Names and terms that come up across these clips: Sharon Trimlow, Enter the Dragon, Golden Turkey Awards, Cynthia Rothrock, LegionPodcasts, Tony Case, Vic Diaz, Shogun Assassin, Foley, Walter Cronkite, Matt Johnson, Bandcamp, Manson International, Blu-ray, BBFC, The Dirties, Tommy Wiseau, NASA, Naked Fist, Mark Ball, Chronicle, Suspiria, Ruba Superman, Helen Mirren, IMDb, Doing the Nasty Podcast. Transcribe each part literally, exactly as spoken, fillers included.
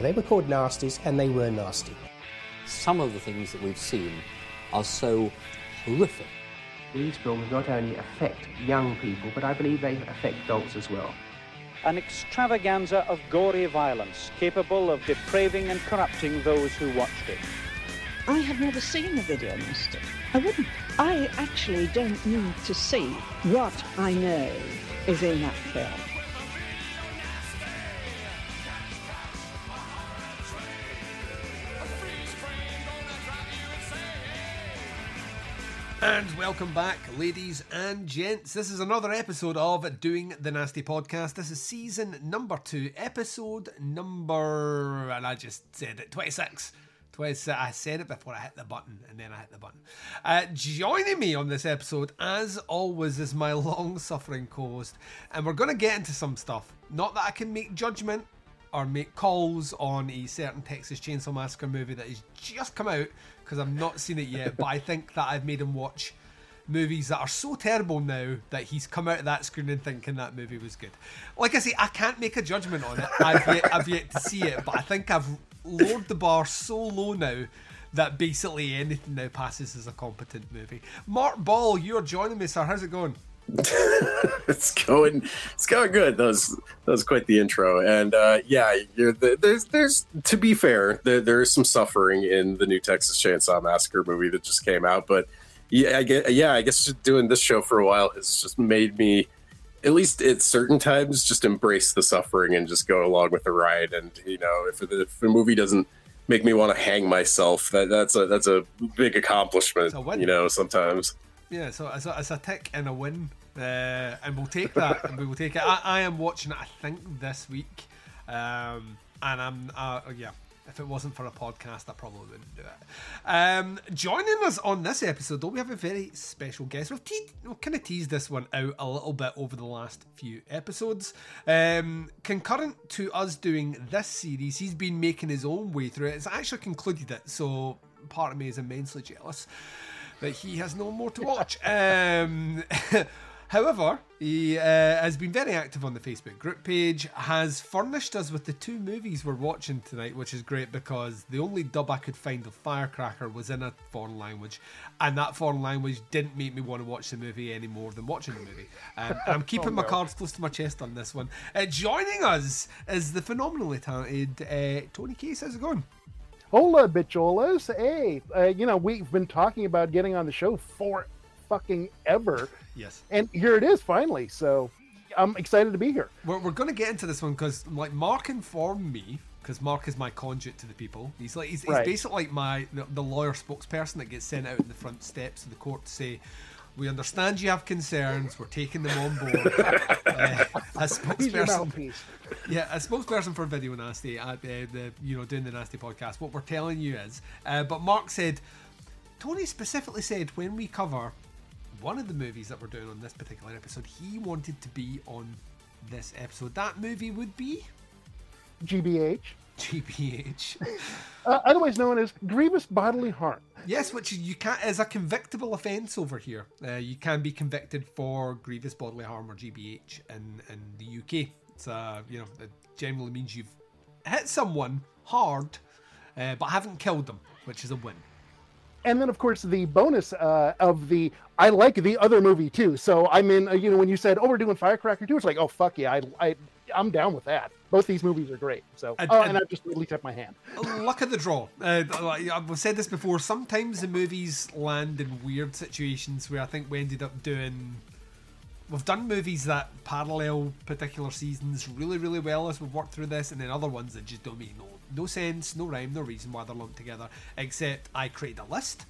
They were called nasties, and they were nasty. Some of the things that we've seen are so horrific. These films not only affect young people, but I believe they affect adults as well. An extravaganza of gory violence, capable of depraving and corrupting those who watched it. I have never seen a Video Nasty. I wouldn't. I actually don't need to see what I know is in that film. And welcome back, ladies and gents. This is another episode of Doing the Nasty Podcast. This is season number two, episode number, and I just said it, twenty-six. twenty-six. I said it before I hit the button, and then I hit the button. Uh, joining me on this episode, as always, is my long-suffering co-host, and we're going to get into some stuff. Not that I can make judgment or make calls on a certain Texas Chainsaw Massacre movie that has just come out, because I've not seen it yet, but I think that I've made him watch movies that are so terrible now that he's come out of that screening thinking that movie was good. Like I say, I can't make a judgment on it. I've yet, I've yet to see it, but I think I've lowered the bar so low now that basically anything now passes as a competent movie. Mark Ball, you're joining me, sir. How's it going? it's going it's going good. That was that was quite the intro, and uh yeah you're the, there's there's to be fair there, there is some suffering in the new Texas Chainsaw Massacre movie that just came out, but yeah I guess yeah I guess just doing this show for a while has just made me, at least at certain times, just embrace the suffering and just go along with the ride. And you know, if the, if the movie doesn't make me want to hang myself, that that's a that's a big accomplishment, you know, sometimes. Yeah, so it's a, it's a tick and a win. Uh, and we'll take that, and we will take it. I, I am watching it, I think, this week, um, and I'm uh, yeah. If it wasn't for a podcast, I probably wouldn't do it. Um, joining us on this episode, though, we have a very special guest. We've, te- we've kind of teased this one out a little bit over the last few episodes. Um, concurrent to us doing this series, he's been making his own way through it. It's actually concluded it, so part of me is immensely jealous that he has no more to watch. Um, However, he uh, has been very active on the Facebook group page, has furnished us with the two movies we're watching tonight, which is great because the only dub I could find of Firecracker was in a foreign language, and that foreign language didn't make me want to watch the movie any more than watching the movie. Um, I'm keeping oh, no. my cards close to my chest on this one. Uh, joining us is the phenomenally talented uh, Tony Case. How's it going? Hola, bitcholas. Hey, uh, you know, we've been talking about getting on the show for fucking ever. Yes. And here it is finally. So I'm excited to be here. We're, we're going to get into this one because, like, Mark informed me, because Mark is my conduit to the people. He's like, he's, right. he's basically like my the, the lawyer spokesperson that gets sent out in the front steps of the court to say, we understand you have concerns. We're taking them on board. uh, as spokesperson, yeah, as spokesperson for Video Nasty, uh, the you know doing the nasty podcast. What we're telling you is, uh, but Mark said, Tony specifically said, when we cover one of the movies that we're doing on this particular episode, he wanted to be on this episode. That movie would be G B H G B H uh, otherwise known as grievous bodily harm. Yes, which you can't, is a convictable offence over here. Uh, you can be convicted for grievous bodily harm, or G B H, in, in the U K. It's uh, you know, it generally means you've hit someone hard, uh, but haven't killed them, which is a win. And then, of course, the bonus uh, of the, I like the other movie, too. So, I mean, you know, when you said, oh, we're doing Firecracker too, it's like, oh, fuck yeah, I, I, I'm down with that. Both these movies are great. So, and, oh, and, and I've just really tipped my hand. Luck of the draw. Uh, I've said this before, sometimes the movies land in weird situations where I think we ended up doing, we've done movies that parallel particular seasons really, really well as we've worked through this, and then other ones that just don't make no No sense, no rhyme, no reason why they're lumped together, except I created a list,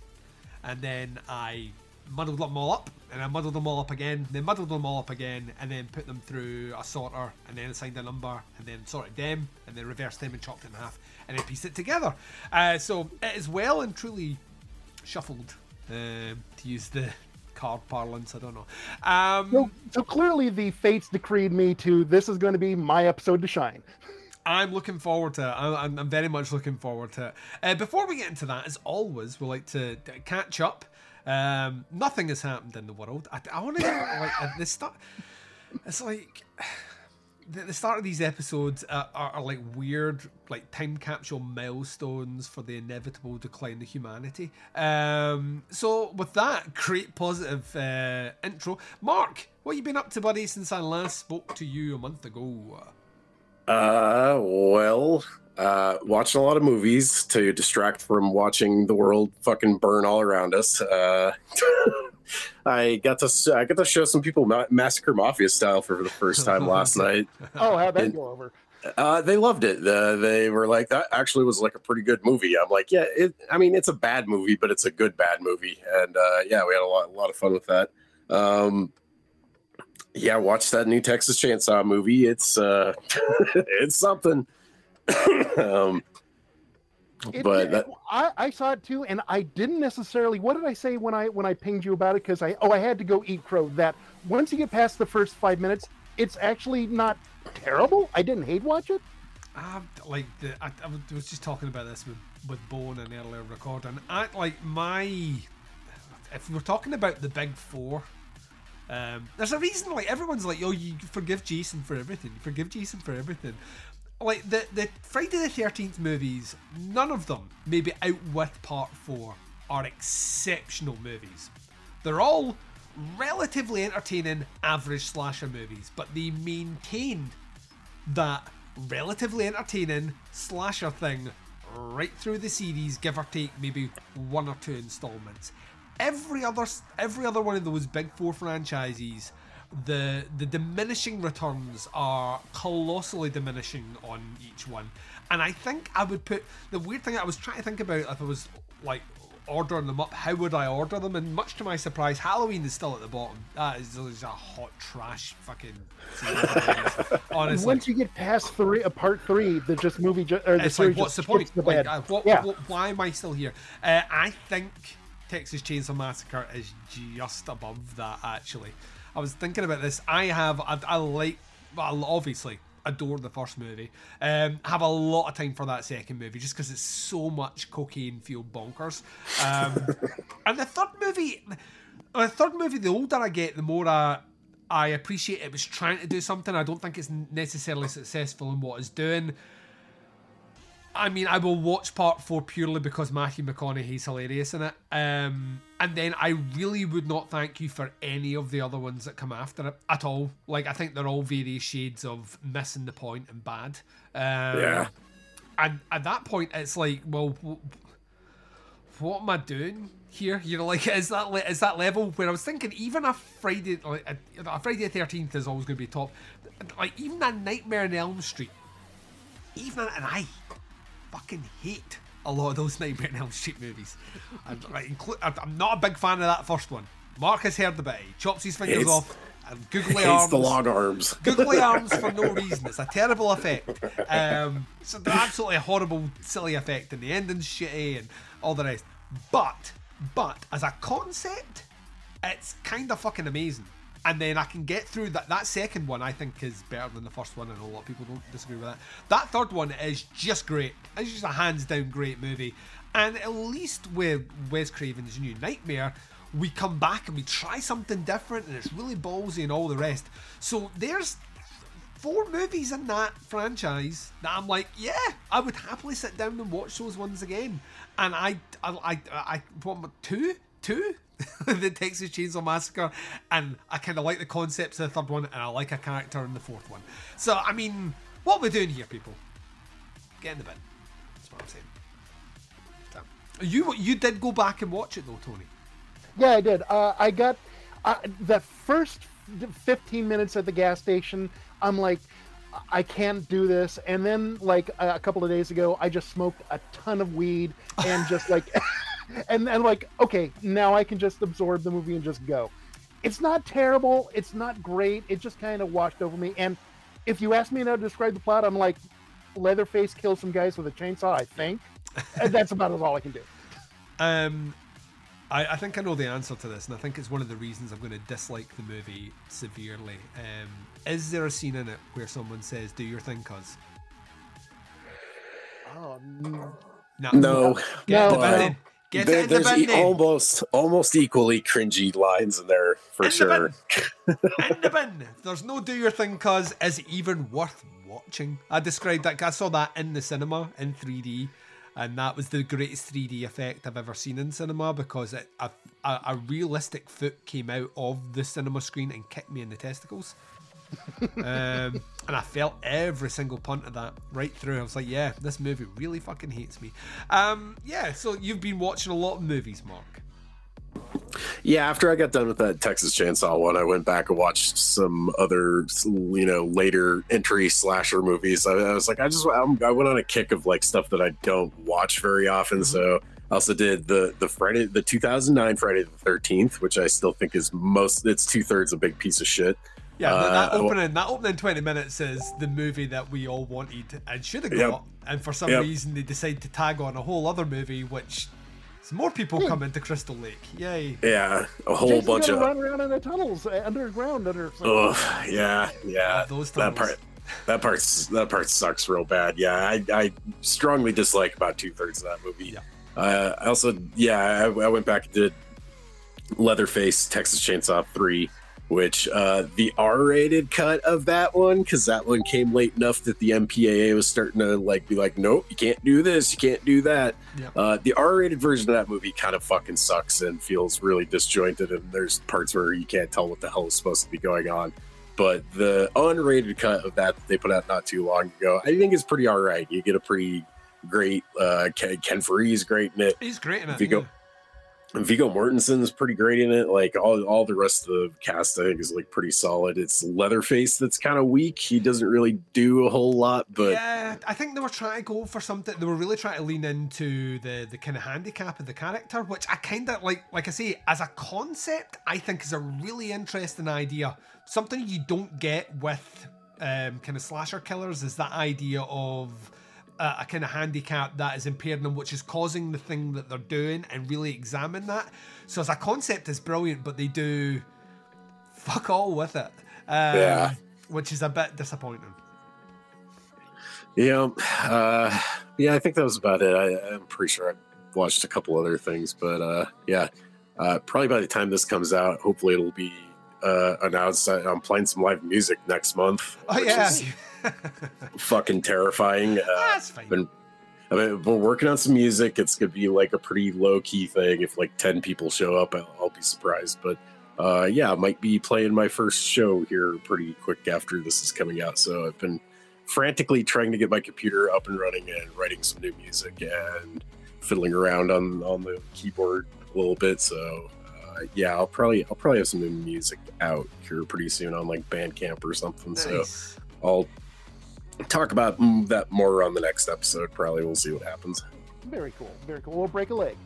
and then I muddled them all up, and I muddled them all up again, then muddled them all up again, and then put them through a sorter, and then assigned a number, and then sorted them, and then reversed them and chopped it in half, and then pieced it together. Uh, so it is well and truly shuffled, uh, to use the card parlance, I don't know. Um, so, so clearly the fates decreed me to, this is going to be my episode to shine. I'm looking forward to it. I'm, I'm very much looking forward to it. Uh, before we get into that, as always, we like to catch up. Um, nothing has happened in the world. I, I want to know, like, at the start, It's like the, the start of these episodes are, are, are like weird, like time capsule milestones for the inevitable decline of humanity. Um, so with that great positive uh, intro, Mark, what you been up to, buddy, since I last spoke to you a month ago? Uh, well, uh, watched a lot of movies to distract from watching the world fucking burn all around us. Uh, I got to I got to show some people ma- Massacre Mafia style for the first time last night. Oh, how'd that and, go over? Uh, they loved it. Uh, they were like, that actually was like a pretty good movie. I'm like, yeah, it, I mean, it's a bad movie, but it's a good bad movie. And uh, yeah, we had a lot, a lot of fun with that. Um, yeah, watch that new Texas Chainsaw movie. It's uh, it's something. um, It, but it, that... I, I saw it too, and I didn't necessarily. What did I say when I when I pinged you about it? Because I oh I had to go eat crow. That once you get past the first five minutes, it's actually not terrible. I didn't hate watch it. I like the, I, I was just talking about this with with Bo in an earlier recording. I like my if we're talking about the big four. Um, there's a reason like everyone's like, oh, you forgive Jason for everything. You forgive Jason for everything. Like, the, the Friday the thirteenth movies, none of them, maybe out with part four, are exceptional movies. They're all relatively entertaining average slasher movies, but they maintained that relatively entertaining slasher thing right through the series, give or take maybe one or two installments. Every other every other one of those big four franchises, The the diminishing returns are colossally diminishing on each one. And I think I would put... The weird thing I was trying to think about, if I was, like, ordering them up, how would I order them? And much to my surprise, Halloween is still at the bottom. That is just a hot trash fucking... Honestly. And once you get past three, uh, part three, the just movie... Ju- or the it's like, what's the point? The like, uh, what, yeah. what, why am I still here? Uh, I think Texas Chainsaw Massacre is just above that, actually. I was thinking about this. I have, I, I like, well, obviously adore the first movie. Um, have a lot of time for that second movie just because it's so much cocaine fueled bonkers. Um, and the third movie, the third movie, the older I get, the more I, I appreciate it was trying to do something. I don't think it's necessarily successful in what it's doing. I mean, I will watch part four purely because Matthew McConaughey's hilarious in it. Um, and then I really would not thank you for any of the other ones that come after it at all. Like, I think they're all various shades of missing the point and bad. Um, yeah. And at that point, it's like, well, what am I doing here? You know, like, is that le- is that level where I was thinking even a Friday, like, a, a Friday the thirteenth is always going to be top. Like, even a Nightmare on Elm Street, even an I... fucking hate a lot of those Nightmare on Elm Street movies. I'm, I include, I'm not a big fan of that first one. Mark has heard about it. He chops his fingers hates, off and googly arms. the long arms. Googly arms for no reason. It's a terrible effect. Um, it's an absolutely horrible, silly effect, and the ending's shitty and all the rest. But, but, as a concept, it's kind of fucking amazing. And then I can get through that. That second one, I think, is better than the first one, and a lot of people don't disagree with that. That third one is just great. It's just a hands-down great movie. And at least with Wes Craven's New Nightmare, we come back and we try something different, and it's really ballsy and all the rest. So there's four movies in that franchise that I'm like, yeah, I would happily sit down and watch those ones again. And I, I, I, I what, two? Two? The Texas Chainsaw Massacre, and I kind of like the concepts of the third one, and I like a character in the fourth one. So, I mean, what are we doing here, people? Get in the bin. That's what I'm saying. Damn. You you did go back and watch it, though, Tony. Yeah, I did. Uh, I got uh, the first fifteen minutes at the gas station. I'm like, I can't do this. And then, like, a couple of days ago, I just smoked a ton of weed and just, like... And and like, okay, now I can just absorb the movie and just go. It's not terrible. It's not great. It just kind of washed over me. And if you ask me now to describe the plot, I'm like, Leatherface kills some guys with a chainsaw, I think. And that's about all I can do. Um, I, I think I know the answer to this, and I think it's one of the reasons I'm going to dislike the movie severely. Um, is there a scene in it where someone says, "Do your thing, cuz"? Oh, no. No. No. Get no, in the bin. No. Get there, there's the e- almost almost equally cringy lines in there for in sure. The bin. In the bin. There's no do your thing, cause is it even worth watching? I described that. I saw that in the cinema in three D, and that was the greatest three D effect I've ever seen in cinema, because it, a, a, a realistic foot came out of the cinema screen and kicked me in the testicles. um, and I felt every single punt of that right through. I was like, yeah, this movie really fucking hates me. Um, yeah, so you've been watching a lot of movies, Mark. Yeah, after I got done with that Texas Chainsaw one, I went back and watched some other, you know, later entry slasher movies. I, I was like, I just I went on a kick of like stuff that I don't watch very often. Mm-hmm. So I also did the the Friday the two thousand nine Friday the thirteenth, which I still think is most it's two thirds a big piece of shit. Yeah, that, that uh, opening that opening twenty minutes is the movie that we all wanted and should have got, yep, and for some yep. reason they decide to tag on a whole other movie, which is more people hmm. come into Crystal Lake. Yay! Yeah, a whole Jason's bunch of run around in the tunnels underground under. Oh yeah, yeah. Those tunnels. That part, that part, that part sucks real bad. Yeah, I, I strongly dislike about two thirds of that movie. Yeah. Uh, I also, yeah, I, I went back and did Leatherface, Texas Chainsaw three. Which uh, the R-rated cut of that one, because that one came late enough that the M P A A was starting to like be like, nope, you can't do this, you can't do that. Yep. Uh, the R-rated version of that movie kind of fucking sucks and feels really disjointed, and there's parts where you can't tell what the hell is supposed to be going on. But the unrated cut of that, that they put out not too long ago, I think is pretty all right. You get a pretty great uh, Ken, Ken Faree's great in it. He's great in it. If you go. Yeah. Viggo Mortensen's pretty great in it. Like all, all the rest of the cast, I think, is like pretty solid. It's Leatherface that's kind of weak. He doesn't really do a whole lot. But yeah, I think they were trying to go for something. They were really trying to lean into the the kind of handicap of the character, which I kind of like. Like I say, as a concept, I think is a really interesting idea. Something you don't get with um, kind of slasher killers is that idea of a kind of handicap that is impairing them, which is causing the thing that they're doing, and really examine that. So as a concept, it's brilliant, but they do fuck all with it, um, yeah. which is a bit disappointing. Yeah, uh, yeah, I think that was about it. I, I'm pretty sure I watched a couple other things, but uh, yeah, uh, probably by the time this comes out, hopefully it'll be uh, announced. I'm playing some live music next month. Oh yeah. Is- fucking terrifying. Uh, That's fine. Been, I mean, we're working on some music. It's gonna be like a pretty low key thing. If like ten people show up, I'll, I'll be surprised. But uh, yeah, I might be playing my first show here pretty quick after this is coming out. So I've been frantically trying to get my computer up and running and writing some new music and fiddling around on on the keyboard a little bit. So uh, yeah, I'll probably I'll probably have some new music out here pretty soon on like Bandcamp or something. Nice. So I'll talk about that more on the next episode. Probably we'll see what happens. Very cool. Very cool. We'll break a leg.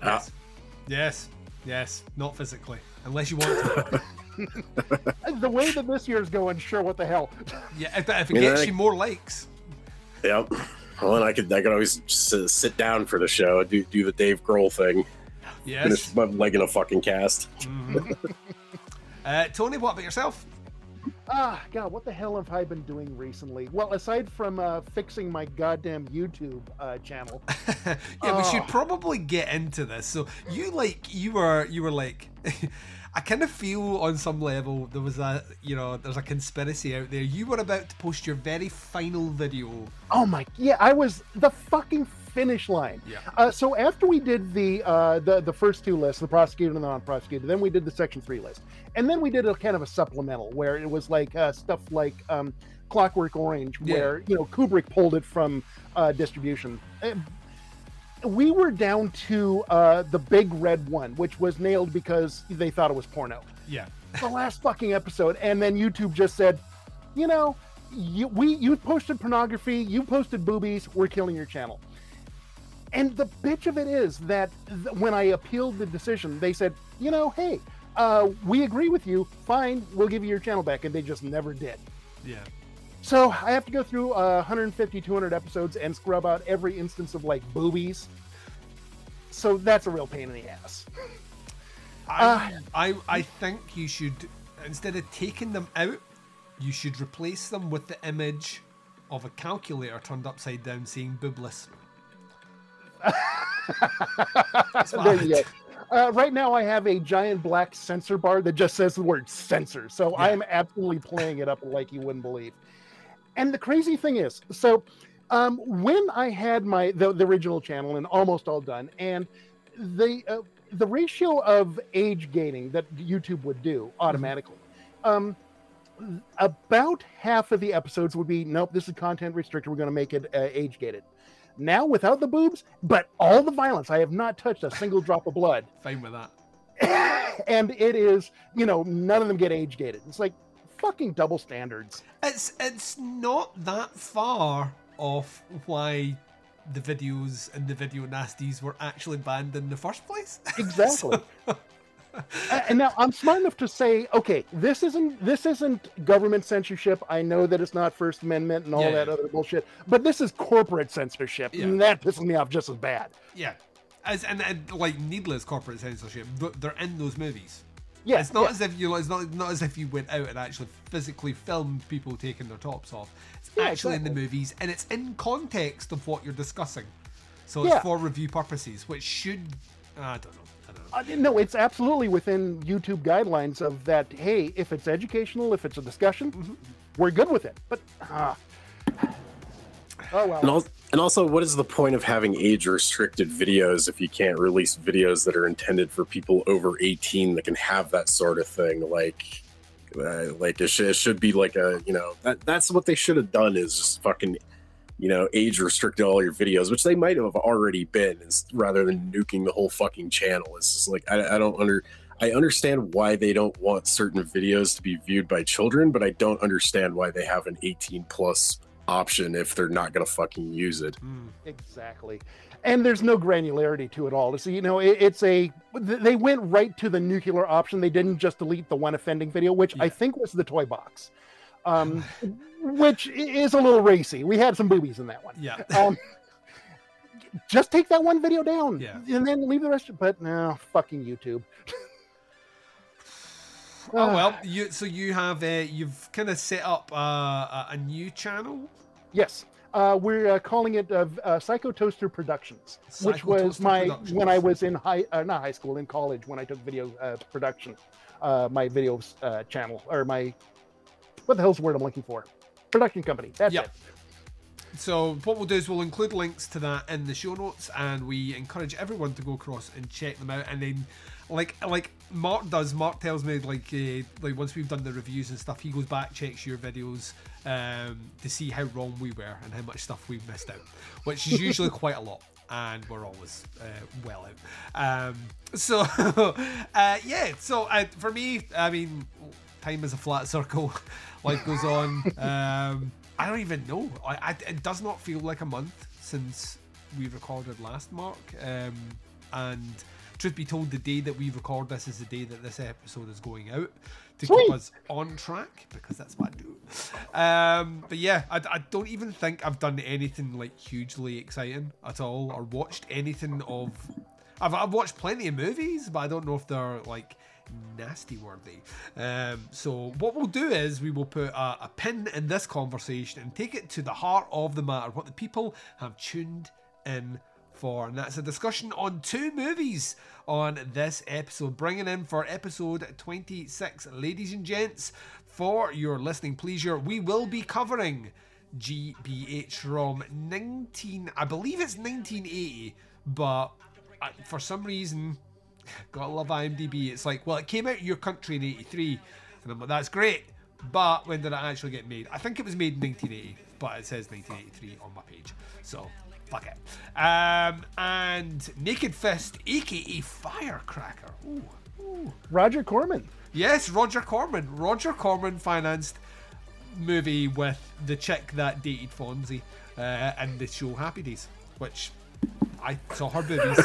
Yes. Ah. Yes. Yes. Not physically, unless you want to. The way that this year's going, sure. What the hell? Yeah. If, if it you gets know, you more legs. Yep. Well, and I could I could always sit down for the show. Do do the Dave Grohl thing. Yes. Finish my leg in a fucking cast. Mm-hmm. uh, Tony, what about yourself? Ah, God, what the hell have I been doing recently? Well, aside from uh, fixing my goddamn YouTube uh, channel. yeah, uh, we should probably get into this. So you like, you were, you were like, I kind of feel on some level there was a, you know, there's a conspiracy out there. You were about to post your very final video. Oh my, yeah, I was the fucking finish line. Yeah. Uh, so after we did the, uh, the the first two lists, the prosecuted and the non-prosecuted, then we did the section three list, and then we did a kind of a supplemental where it was like uh, stuff like um, Clockwork Orange, where yeah. you know Kubrick pulled it from uh, distribution. We were down to uh, the big red one, which was nailed because they thought it was porno. Yeah. The last fucking episode, and then YouTube just said, you know, you, we you posted pornography, you posted boobies, we're killing your channel. And the bitch of it is that th- when I appealed the decision, they said, you know, hey, uh, we agree with you. Fine. We'll give you your channel back. And they just never did. Yeah. So I have to go through uh, one fifty, two hundred episodes and scrub out every instance of like boobies. So that's a real pain in the ass. I, uh, I, I think you should, instead of taking them out, you should replace them with the image of a calculator turned upside down saying boobless. There you go. Uh, right now, I have a giant black censor bar that just says the word censor. So yeah. I am absolutely playing it up like you wouldn't believe. And the crazy thing is, so um, when I had my the, the original channel and almost all done, and the uh, the ratio of age gating that YouTube would do automatically, mm-hmm. um, about half of the episodes would be, nope, this is content restricted. We're going to make it uh, age gated. Now without the boobs, but all the violence. I have not touched a single drop of blood. Same with that. And it is, you know, none of them get age gated. It's like fucking double standards. It's it's not that far off why the videos and the video nasties were actually banned in the first place. Exactly. So... uh, and now I'm smart enough to say, okay, this isn't this isn't government censorship. I know that it's not First Amendment and all yeah, that yeah. other bullshit, but this is corporate censorship, yeah. and that pisses me off just as bad. Yeah, as and, and like needless corporate censorship. They're in those movies. Yeah, it's not yeah. as if you. It's not not as if you went out and actually physically filmed people taking their tops off. It's yeah, actually exactly. in the movies, and it's in context of what you're discussing. So yeah. it's for review purposes, which should. I don't know. Uh, no, it's absolutely within YouTube guidelines of that, hey, if it's educational, if it's a discussion, mm-hmm. we're good with it. But, uh, oh well. And, al- and also, what is the point of having age-restricted videos if you can't release videos that are intended for people over eighteen that can have that sort of thing? Like, uh, like it, sh- it should be like a, you know, that, that's what they should have done is just fucking... you know, age restricted all your videos, which they might have already been, rather than nuking the whole fucking channel. It's just like, I, I don't under, I understand why they don't want certain videos to be viewed by children, but I don't understand why they have an eighteen plus option if they're not going to fucking use it. Mm. Exactly. And there's no granularity to it all. So, you know, it, it's a, they went right to the nuclear option. They didn't just delete the one offending video, which yeah. I think was the toy box. Um, which is a little racy. We had some boobies in that one. Yeah. Um, just take that one video down. Yeah. And then leave the rest. But no, fucking YouTube. uh, oh well. You so you have a, you've kind of set up uh, a, a new channel. Yes. Uh, we're uh, calling it uh, uh, Psycho Toaster Productions, Psycho which was Toaster my Productions. When I was in high uh, not high school in college when I took video uh, production, uh, my video uh, channel or my. What the hell's the word I'm looking for? Production company. That's yep. it. So what we'll do is we'll include links to that in the show notes, and we encourage everyone to go across and check them out. And then, like like Mark does, Mark tells me like uh, like once we've done the reviews and stuff, he goes back, checks your videos um, to see how wrong we were and how much stuff we've missed out, which is usually quite a lot. And we're always uh, well out. Um, so uh, yeah. So uh, for me, I mean, time is a flat circle. Life goes on. Um, I don't even know. I, I, it does not feel like a month since we recorded last, Mark. Um, and truth be told, the day that we record this is the day that this episode is going out to Sweet. keep us on track, because that's what I do. Um, but yeah, I, I don't even think I've done anything like hugely exciting at all, or watched anything of... I've, I've watched plenty of movies, but I don't know if they're like... nasty worthy. Um, so what we'll do is we will put a, a pin in this conversation and take it to the heart of the matter, what the people have tuned in for, and that's a discussion on two movies on this episode, bringing in for episode twenty-six, ladies and gents, for your listening pleasure. We will be covering G B H from nineteen, I believe it's nineteen eighty, but I, for some reason, gotta love IMDb. It's like, well, it came out of your country in eighty-three, and I'm like, that's great, but when did it actually get made? I think it was made in nineteen eighty, but it says nineteen eighty-three on my page, so fuck it. Um, and Naked Fist, aka Firecracker. Ooh, ooh. Roger Corman. Yes, Roger Corman. Roger Corman financed movie with the chick that dated Fonzie, uh, and the show Happy Days, which I saw her boobies.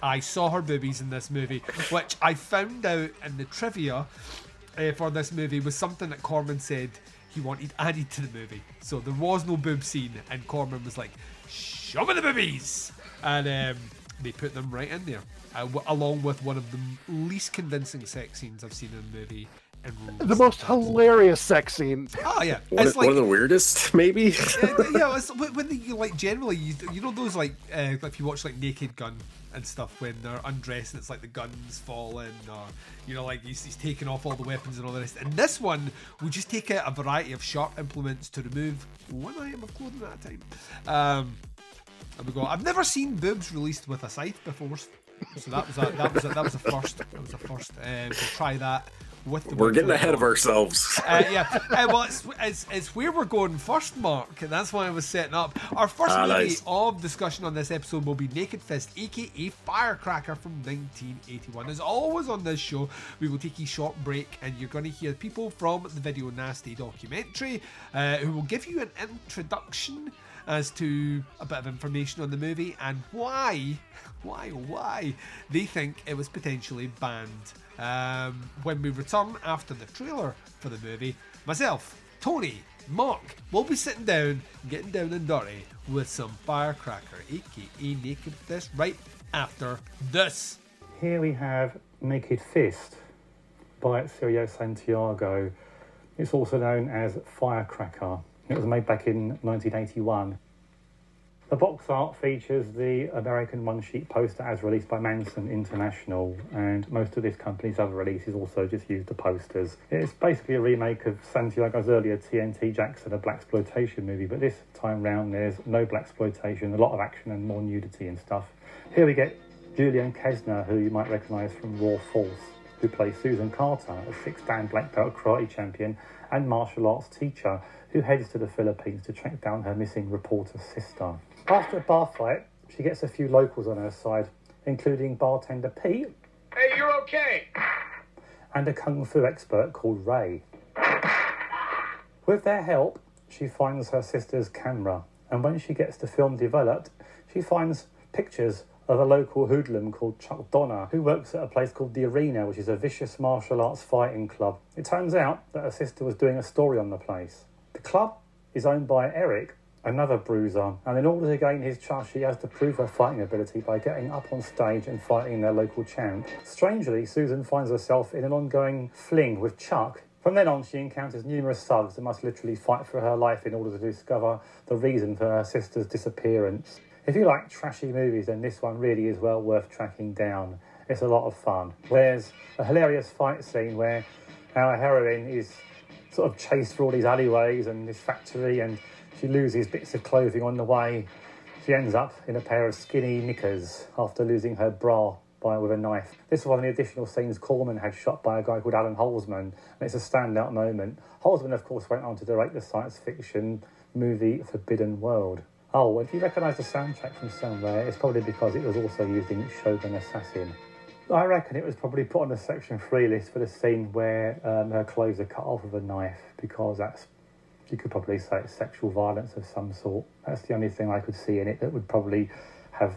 I saw her boobies in this movie, which I found out in the trivia uh, for this movie was something that Corman said he wanted added to the movie. So there was no boob scene, and Corman was like, "Show me the boobies," and um, they put them right in there, uh, w- along with one of the least convincing sex scenes I've seen in a movie The most hilarious sex scenes. Oh yeah, one, it's like, one of the weirdest, maybe. Yeah, yeah, it's when they, like generally you, you know those like uh, if you watch like Naked Gun and stuff when they're undressed and it's like the guns falling or you know like he's, he's taking off all the weapons and all the rest. And this one we just take out a variety of sharp implements to remove one item of clothing at a time. Um, there we go. I've never seen boobs released with a scythe before, so that was a, that was a, that was a first. That was a first. Um, we'll try that. We're getting ahead of ourselves. Uh, yeah, uh, well, it's, it's it's where we're going first, Mark, and that's why I was setting up. Our first ah, movie nice. of discussion on this episode will be Naked Fist, aka Firecracker from nineteen eighty-one. As always on this show, we will take a short break, and you're going to hear people from the Video Nasty documentary uh, who will give you an introduction as to a bit of information on the movie and why, why, why they think it was potentially banned. Um, when we return after the trailer for the movie, myself, Tony, Mark, we'll be sitting down, getting down and dirty with some Firecracker, aka Naked Fist, right after this. Here we have Naked Fist by Sergio Santiago. It's also known as Firecracker. It was made back in nineteen eighty-one. The box art features the American one-sheet poster as released by Manson International, and most of this company's other releases also just use the posters. It's basically a remake of Santiago's earlier T N T Jackson, a blaxploitation movie, but this time round there's no blaxploitation, a lot of action and more nudity and stuff. Here we get Jillian Kesner, who you might recognise from Raw Force, who plays Susan Carter, a six-dan black belt karate champion and martial arts teacher, who heads to the Philippines to track down her missing reporter sister. After a bar fight, she gets a few locals on her side, including bartender Pete. Hey, you're okay. And a kung fu expert called Ray. With their help, she finds her sister's camera, and when she gets the film developed, she finds pictures of a local hoodlum called Chuck Donner, who works at a place called The Arena, which is a vicious martial arts fighting club. It turns out that her sister was doing a story on the place. The club is owned by Eric, another bruiser, and in order to gain his trust, she has to prove her fighting ability by getting up on stage and fighting their local champ. Strangely, Susan finds herself in an ongoing fling with Chuck. From then on, she encounters numerous thugs and must literally fight for her life in order to discover the reason for her sister's disappearance. If you like trashy movies, then this one really is well worth tracking down. It's a lot of fun. There's a hilarious fight scene where our heroine is sort of chased through all these alleyways and this factory, and she loses bits of clothing on the way. She ends up in a pair of skinny knickers after losing her bra by with a knife. This is one of the additional scenes Corman had shot by a guy called Alan Holzman, and it's a standout moment. Holzman, of course, went on to direct the science fiction movie Forbidden World. Oh, if you recognise the soundtrack from somewhere, it's probably because it was also used in Shogun Assassin. I reckon it was probably put on the section three list for the scene where um, her clothes are cut off with a knife, because that's, you could probably say it's sexual violence of some sort. That's the only thing I could see in it that would probably have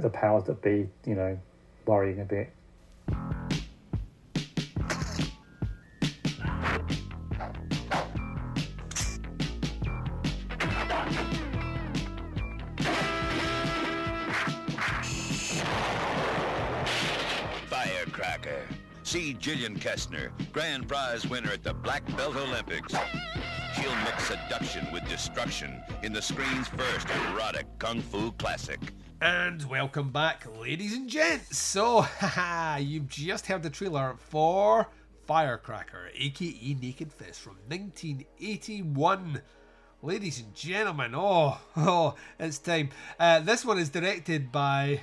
the powers that be, you know, worrying a bit. Firecracker. See Jillian Kesner, grand prize winner at the Black Belt Olympics. She'll mix seduction with destruction in the screen's first erotic kung fu classic. And welcome back, ladies and gents. So, haha, you've just heard the trailer for Firecracker, aka Naked Fist from nineteen eighty-one. Ladies and gentlemen, oh, oh, it's time. Uh, this one is directed by...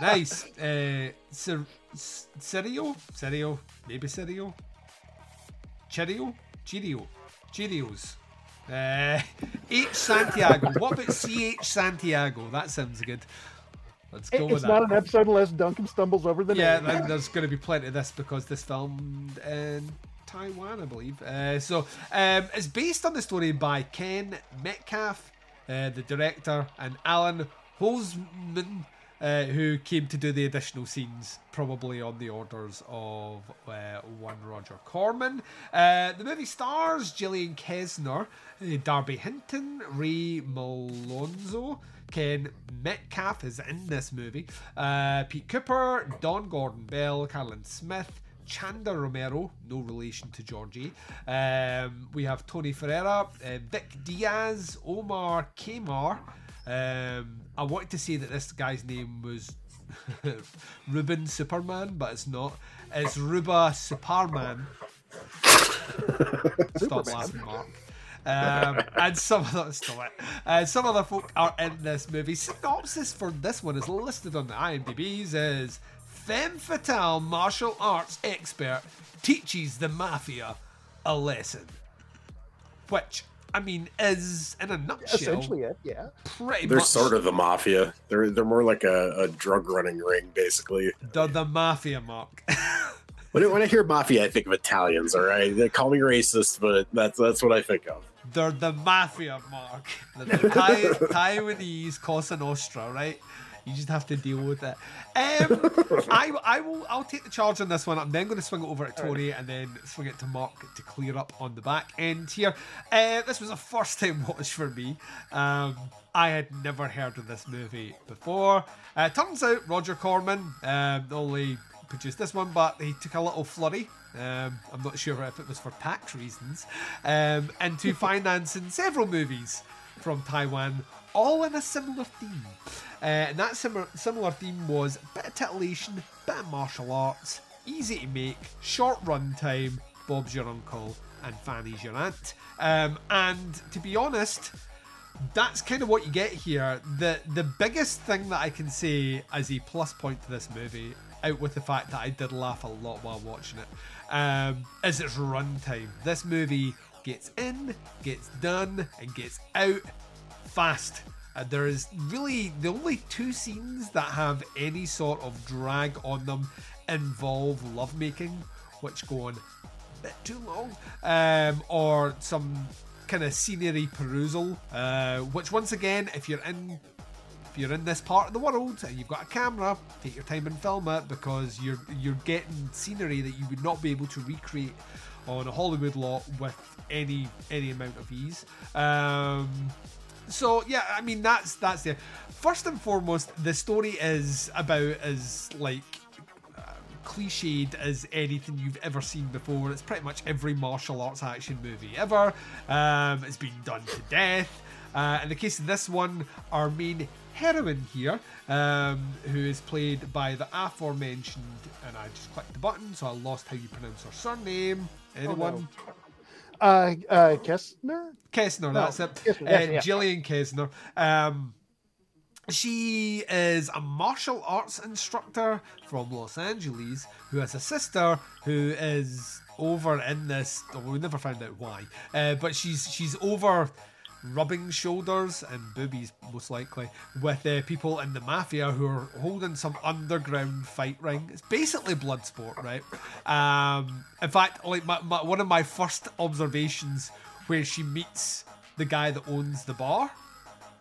nice. Uh, Ser- Sergio? Sergio? Maybe Sergio? Cheerio? Cheerio. Cheerios. Uh, H. Santiago. What about C H. Santiago? That sounds good. Let's go it's with that. It's not an episode unless Duncan stumbles over the yeah, name. Yeah, there's going to be plenty of this because this filmed in Taiwan, I believe. Uh, so um, it's based on the story by Ken Metcalf, uh, the director, and Alan Holzman, Uh, who came to do the additional scenes, probably on the orders of uh, one Roger Corman. Uh, the movie stars Jillian Kesner, Darby Hinton, Ray Malonzo, Ken Metcalf is in this movie, uh, Pete Cooper, Don Gordon Bell, Carolyn Smith, Chanda Romero, no relation to Georgie. Um, we have Tony Ferreira, uh, Vic Diaz, Omar Kamar. Um, I wanted to say that this guy's name was Ruben Superman, but it's not. It's Ruba Superman. Stop laughing, Mark. Um, and some other uh, some other folk are in this movie. Synopsis for this one is listed on the IMDb's as femme fatale martial arts expert teaches the mafia a lesson, which I mean is in a nutshell essentially it. Yeah, pretty they're much. Sort of the mafia. They're they're more like a, a drug running ring, basically. The the mafia, Mark. When I, when I hear mafia, I think of Italians. All right, they call me racist, but that's that's what I think of. They're the mafia, Mark. They're the Thai, Taiwanese Cosa Nostra, right? You just have to deal with it. Um, I I will I'll take the charge on this one. I'm then going to swing it over to Tony and then swing it to Mark to clear up on the back end here. Uh, this was a first time watch for me. Um, I had never heard of this movie before. Uh, turns out Roger Corman, um, only produced this one, but he took a little flurry. Um, I'm not sure if it was for tax reasons, um, into financing several movies from Taiwan, all in a similar theme. Uh, and that sim- similar theme was a bit of titillation, bit of martial arts, easy to make, short run time, Bob's your uncle and Fanny's your aunt. Um, and to be honest, that's kind of what you get here. The, the biggest thing that I can say as a plus point to this movie, out with the fact that I did laugh a lot while watching it, um, is its run time. This movie gets in, gets done, and gets out fast. Uh, there is really the only two scenes that have any sort of drag on them involve lovemaking, which go on a bit too long, um, or some kind of scenery perusal, uh, which once again, if you're in if you're in this part of the world and you've got a camera, take your time and film it, because you're you're getting scenery that you would not be able to recreate on a Hollywood lot with any any amount of ease. Um, so yeah, I mean that's that's the first and foremost. The story is about as like uh, cliched as anything you've ever seen before. It's pretty much every martial arts action movie ever. Um, it's been done to death. Uh, in the case of this one, our main heroine here, um, who is played by the aforementioned, and I just clicked the button, so I lost how you pronounce her surname. Anyone? Oh, no. Uh, uh, Kesner? Kesner, no, that's it. Kesner, yes, uh, yeah. Jillian Kesner. Um, she is a martial arts instructor from Los Angeles who has a sister who is over in this. Oh, we never found out why, uh, but she's she's over rubbing shoulders and boobies, most likely, with uh, people in the mafia who are holding some underground fight ring. It's basically Bloodsport, right? Um, in fact, like my, my, one of my first observations where she meets the guy that owns the bar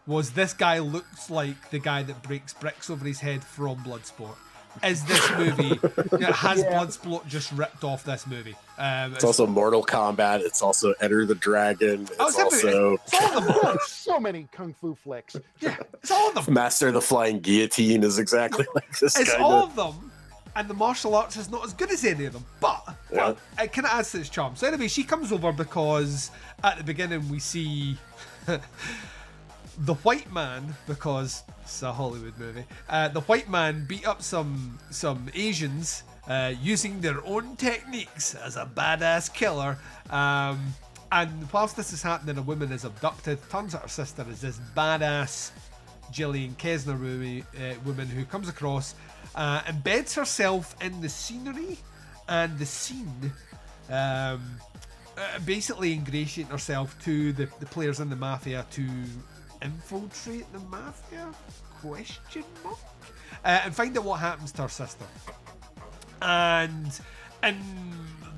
was this guy looks like the guy that breaks bricks over his head from Bloodsport. Is this movie has yeah. Bloodsport just ripped off this movie? Um, it's, it's also Mortal Kombat. It's also Enter the Dragon. It's oh, also it's all of them. So many kung fu flicks. Yeah, it's all of them. Master of the Flying Guillotine is exactly like this. It's kinda. All of them, and the martial arts is not as good as any of them, but yeah. Well, it kind of adds to its charm. So anyway, she comes over because at the beginning we see. The white man, because it's a Hollywood movie, uh, the white man beat up some some Asians uh, using their own techniques as a badass killer. Um, and whilst this is happening, a woman is abducted. Turns out her sister is this badass Jillian Kesner woman, uh, woman who comes across, uh, embeds herself in the scenery and the scene. Um, uh, basically ingratiating herself to the, the players in the mafia to infiltrate the mafia question mark uh, and find out what happens to her sister. And in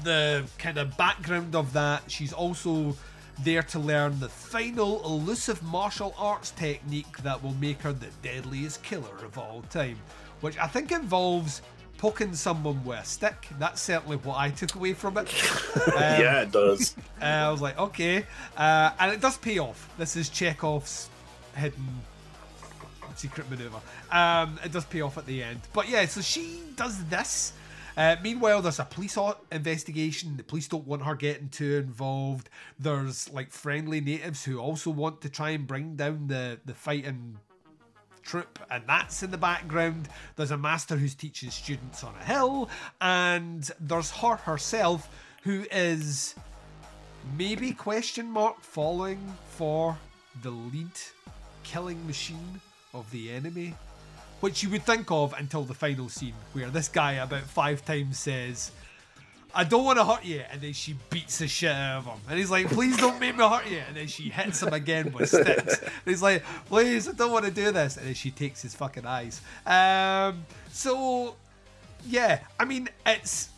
the kind of background of that, she's also there to learn the final elusive martial arts technique that will make her the deadliest killer of all time, which I think involves poking someone with a stick. That's certainly what I took away from it. Um, yeah, it does. Uh, I was like, okay. Uh, and it does pay off. This is Chekhov's hidden secret maneuver. Um, it does pay off at the end. But yeah, so she does this. Uh, meanwhile, there's a police investigation. The police don't want her getting too involved. There's like friendly natives who also want to try and bring down the, the fighting troop, and that's in the background. There's a master who's teaching students on a hill, and there's her herself, who is maybe question mark following for the lead killing machine of the enemy, which you would think of until the final scene where this guy about five times says, I don't want to hurt you, and then she beats the shit out of him, and he's like, please don't make me hurt you, and then she hits him again with sticks, and he's like, please, I don't want to do this, and then she takes his fucking eyes. Um, so yeah, I mean, it's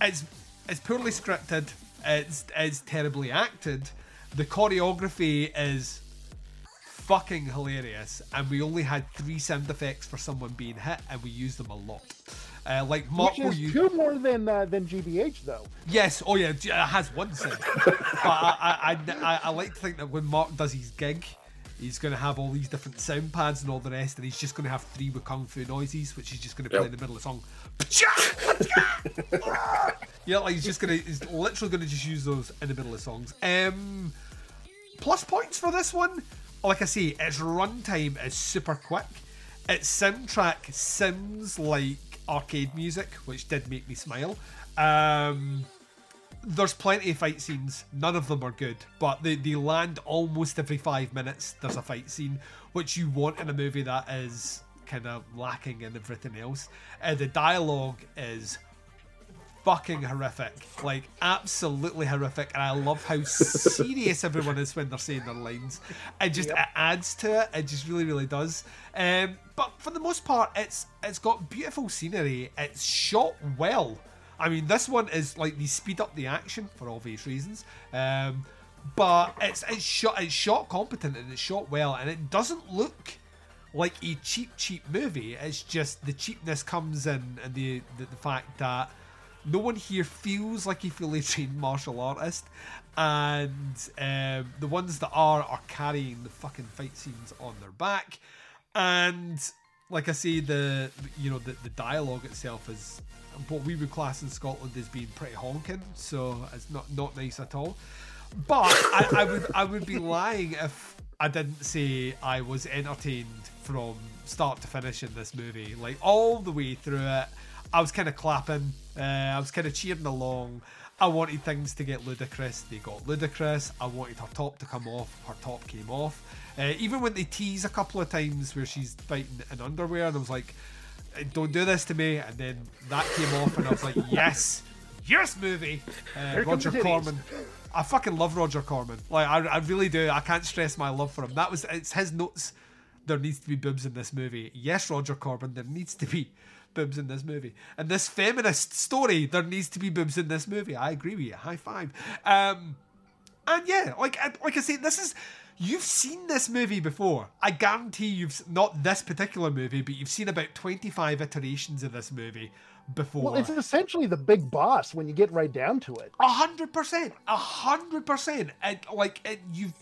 it's it's poorly scripted, it's it's terribly acted, the choreography is fucking hilarious, and we only had three sound effects for someone being hit, and we used them a lot. Uh, like Mark, which is you... two more than uh, than G B H though. Yes, oh yeah, it has one sound. But I, I, I, I like to think that when Mark does his gig, he's going to have all these different sound pads and all the rest, and he's just going to have three with kung fu noises, which he's just going to play yep. in the middle of the song. Yeah, like he's just going to, he's literally going to just use those in the middle of songs. Um, plus points for this one. Like I say, its runtime is super quick. Its soundtrack sounds like arcade music, which did make me smile. Um, there's plenty of fight scenes. None of them are good, but they, they land almost every five minutes. There's a fight scene, which you want in a movie that is kind of lacking in everything else. Uh, the dialogue is fucking horrific, like absolutely horrific, and I love how serious everyone is when they're saying their lines. It just yep. it adds to it. It just really, really does. Um, but for the most part, it's it's got beautiful scenery. It's shot well. I mean, this one is like they speed up the action for obvious reasons. Um, but it's it's shot it's shot competent and it's shot well, and it doesn't look like a cheap cheap movie. It's just the cheapness comes in, and the the, the fact that no one here feels like a fully trained martial artist, and um, the ones that are are carrying the fucking fight scenes on their back. And like I say, the you know the, the dialogue itself is what we would class in Scotland as being pretty honking, so it's not, not nice at all. But I, I would I would be lying if I didn't say I was entertained from start to finish in this movie, like all the way through it. I was kind of clapping. Uh, I was kind of cheering along. I wanted things to get ludicrous. They got ludicrous. I wanted her top to come off. Her top came off. Uh, even when they tease a couple of times where she's fighting in underwear, and I was like, don't do this to me. And then that came off, and I was like, yes. Yes, movie. Uh, Roger Corman. I fucking love Roger Corman. Like, I, I really do. I can't stress my love for him. That was, it's his notes. There needs to be boobs in this movie. Yes, Roger Corman, there needs to be boobs in this movie. And this feminist story, there needs to be boobs in this movie. I agree with you. High five. Um, and yeah, like like I say, this is, you've seen this movie before. I guarantee you've, not this particular movie, but you've seen about twenty-five iterations of this movie before. Well, it's essentially the big boss when you get right down to it. A hundred percent. A hundred percent. And like, and you've,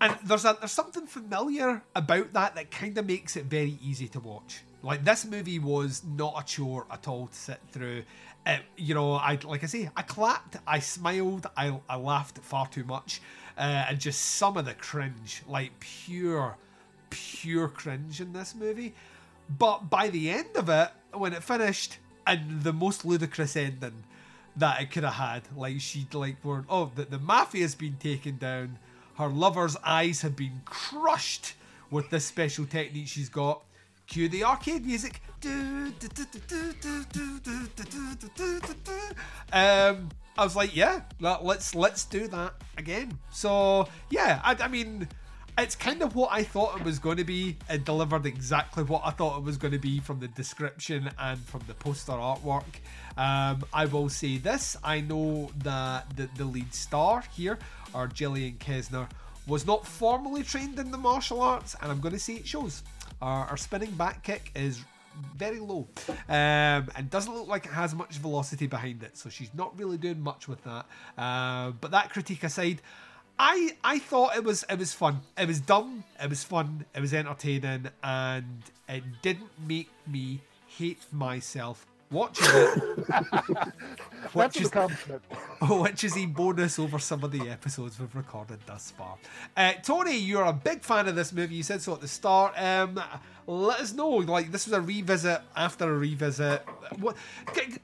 and there's a, there's something familiar about that that kind of makes it very easy to watch. Like, this movie was not a chore at all to sit through. It, you know, I like I say, I clapped, I smiled, I I laughed far too much, uh, and just some of the cringe, like pure, pure cringe in this movie. But by the end of it, when it finished, and the most ludicrous ending that it could have had, like she'd like, were, oh, the, the mafia's been taken down, her lover's eyes have been crushed with this special technique she's got. Cue the arcade music. Um, I was like, yeah, let's let's do that again. So yeah, I, I mean, it's kind of what I thought it was going to be. It delivered exactly what I thought it was going to be from the description and from the poster artwork. Um, I will say this: I know that the, the lead star here, or Jillian Kesner, was not formally trained in the martial arts, and I'm going to say it shows. Our, our spinning back kick is very low, um, and doesn't look like it has much velocity behind it, so she's not really doing much with that. Uh, but that critique aside, I I thought it was it was fun. It was dumb. It was fun. It was entertaining, and it didn't make me hate myself watches it, watches, watches he bonus over some of the episodes we've recorded thus far. Uh, Tony, you're a big fan of this movie. You said so at the start. Um, let us know. Like, this was a revisit after a revisit. What? G-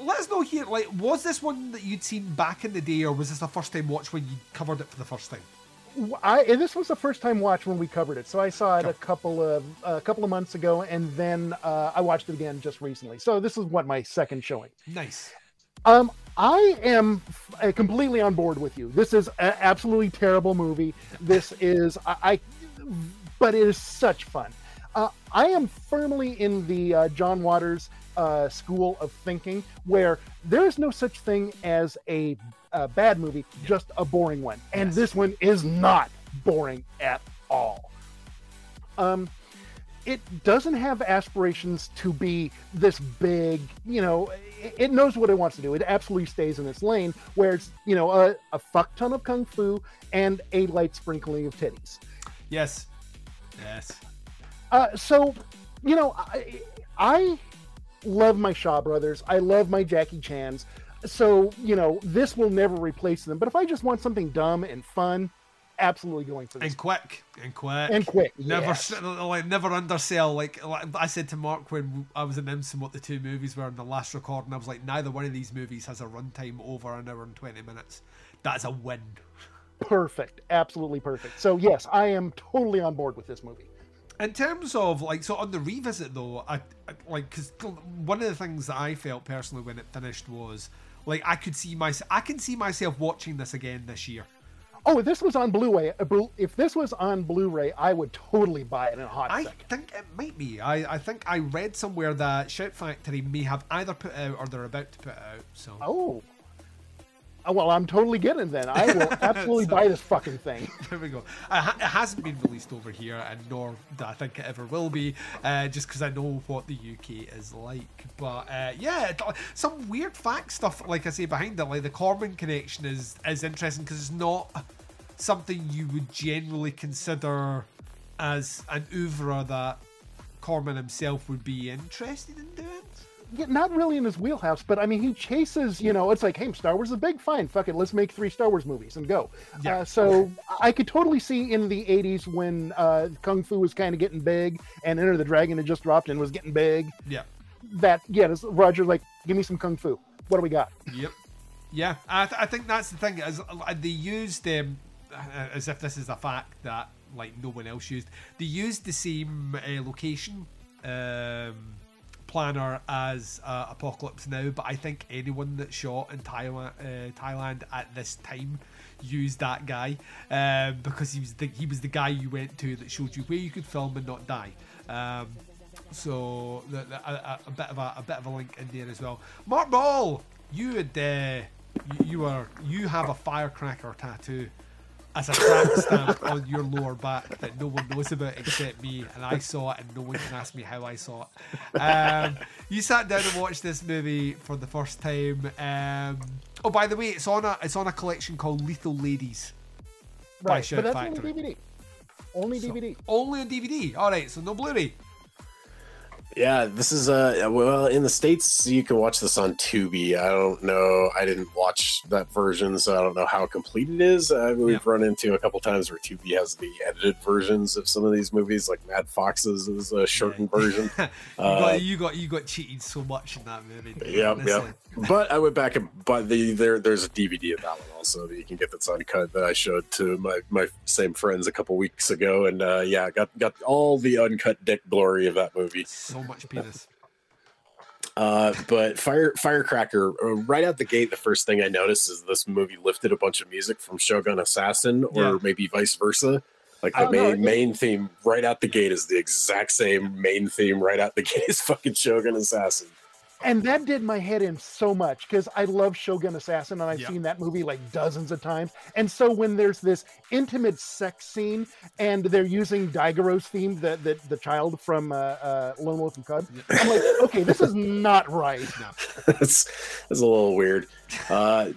Let us know here, like, was this one that you'd seen back in the day, or was this a first-time watch when you covered it for the first time? I, and this was the first-time watch when we covered it, so I saw it Come. a couple of a uh, couple of months ago, and then uh, I watched it again just recently. So this is what my second showing. Nice. Um, I am f- completely on board with you. This is an absolutely terrible movie. This is I, I, but it is such fun. Uh, I am firmly in the uh, John Waters uh, school of thinking, where there is no such thing as a, a bad movie, just a boring one. And yes, this one is not boring at all. Um, it doesn't have aspirations to be this big, you know, it, it knows what it wants to do. It absolutely stays in its lane, where it's, you know, a, a fuck ton of kung fu and a light sprinkling of titties. Yes. Yes. Uh, so, you know, I, I love my Shaw brothers. I love my Jackie Chans. So, you know, this will never replace them. But if I just want something dumb and fun, absolutely going for this. And quick, and quick, and quick. Never, yes. like, never undersell. Like, like I said to Mark when I was announcing what the two movies were in the last recording, I was like, neither one of these movies has a runtime over an hour and twenty minutes. That's a win. Perfect, absolutely perfect. So yes, I am totally on board with this movie. In terms of, like, so on the revisit, though, I, I like, because one of the things that I felt personally when it finished was, like, I could see myself, I can see myself watching this again this year. Oh, if this was on Blu-ray, if this was on Blu-ray, I would totally buy it in a hot I second. I think it might be. I, I think I read somewhere that Shout Factory may have either put it out or they're about to put it out, so. Oh. Well, I'm totally getting then. I will absolutely so, buy this fucking thing. There we go. Uh, it hasn't been released over here, and nor do I think it ever will be, uh, just because I know what the U K is like. But uh, yeah, some weird fact stuff, like I say, behind it. Like the Corman connection is, is interesting, because it's not something you would generally consider as an oeuvre that Corman himself would be interested in doing. Yeah, not really in his wheelhouse, but I mean, he chases, you know, it's like, hey, Star Wars is big, fine, fuck it, let's make three Star Wars movies and go. Yeah. Uh, so I could totally see in the eighties when uh, Kung Fu was kind of getting big and Enter the Dragon had just dropped and was getting big. Yeah. That, yeah, Roger, like, give me some Kung Fu. What do we got? Yep. Yeah, I, th- I think that's the thing. As, they used, um, as if this is a fact that, like, no one else used, they used the same uh, location, um... planner as uh, Apocalypse Now, but I think anyone that shot in Thailand, uh, Thailand at this time used that guy um, because he was the he was the guy you went to that showed you where you could film and not die. Um, so the, the, a, a bit of a, a bit of a link in there as well. Mark Ball, you had uh, you, you are you have a firecracker tattoo as a tramp stamp on your lower back that no one knows about except me, and I saw it and no one can ask me how I saw it. Um, you sat down and watched this movie for the first time. Um, oh, by the way, it's on a it's on a collection called Lethal Ladies. Right, by Shout but that's Factory. Only D V D. Only so, D V D. Only on D V D. All right, so no Blu-ray. Yeah, this is, uh, well, in the States, you can watch this on Tubi. I don't know. I didn't watch that version, so I don't know how complete it is. Uh, we've yeah. run into a couple times where Tubi has the edited versions of some of these movies, like Mad Fox's is a shortened yeah. version. you, uh, got, you got you got cheated so much in that movie. Yeah, yeah. But I went back and bought the, there, there's a D V D of that one also that you can get that's uncut that I showed to my, my same friends a couple weeks ago. And uh, yeah, got, got all the uncut dick glory of that movie. So much penis. Uh, but Fire Firecracker, right out the gate, the first thing I noticed is this movie lifted a bunch of music from Shogun Assassin, or yeah. maybe vice versa. Like the main know, it, main theme right out the gate is the exact same main theme right out the gate is fucking Shogun Assassin. And that did my head in so much, because I love Shogun Assassin, and I've yeah. seen that movie like dozens of times. And so when there's this intimate sex scene, and they're using Daigo's theme, the the, the child from uh, uh, Lone Wolf and Cub, yeah. I'm like, okay, this is not right. No. That's, that's a little weird. Uh,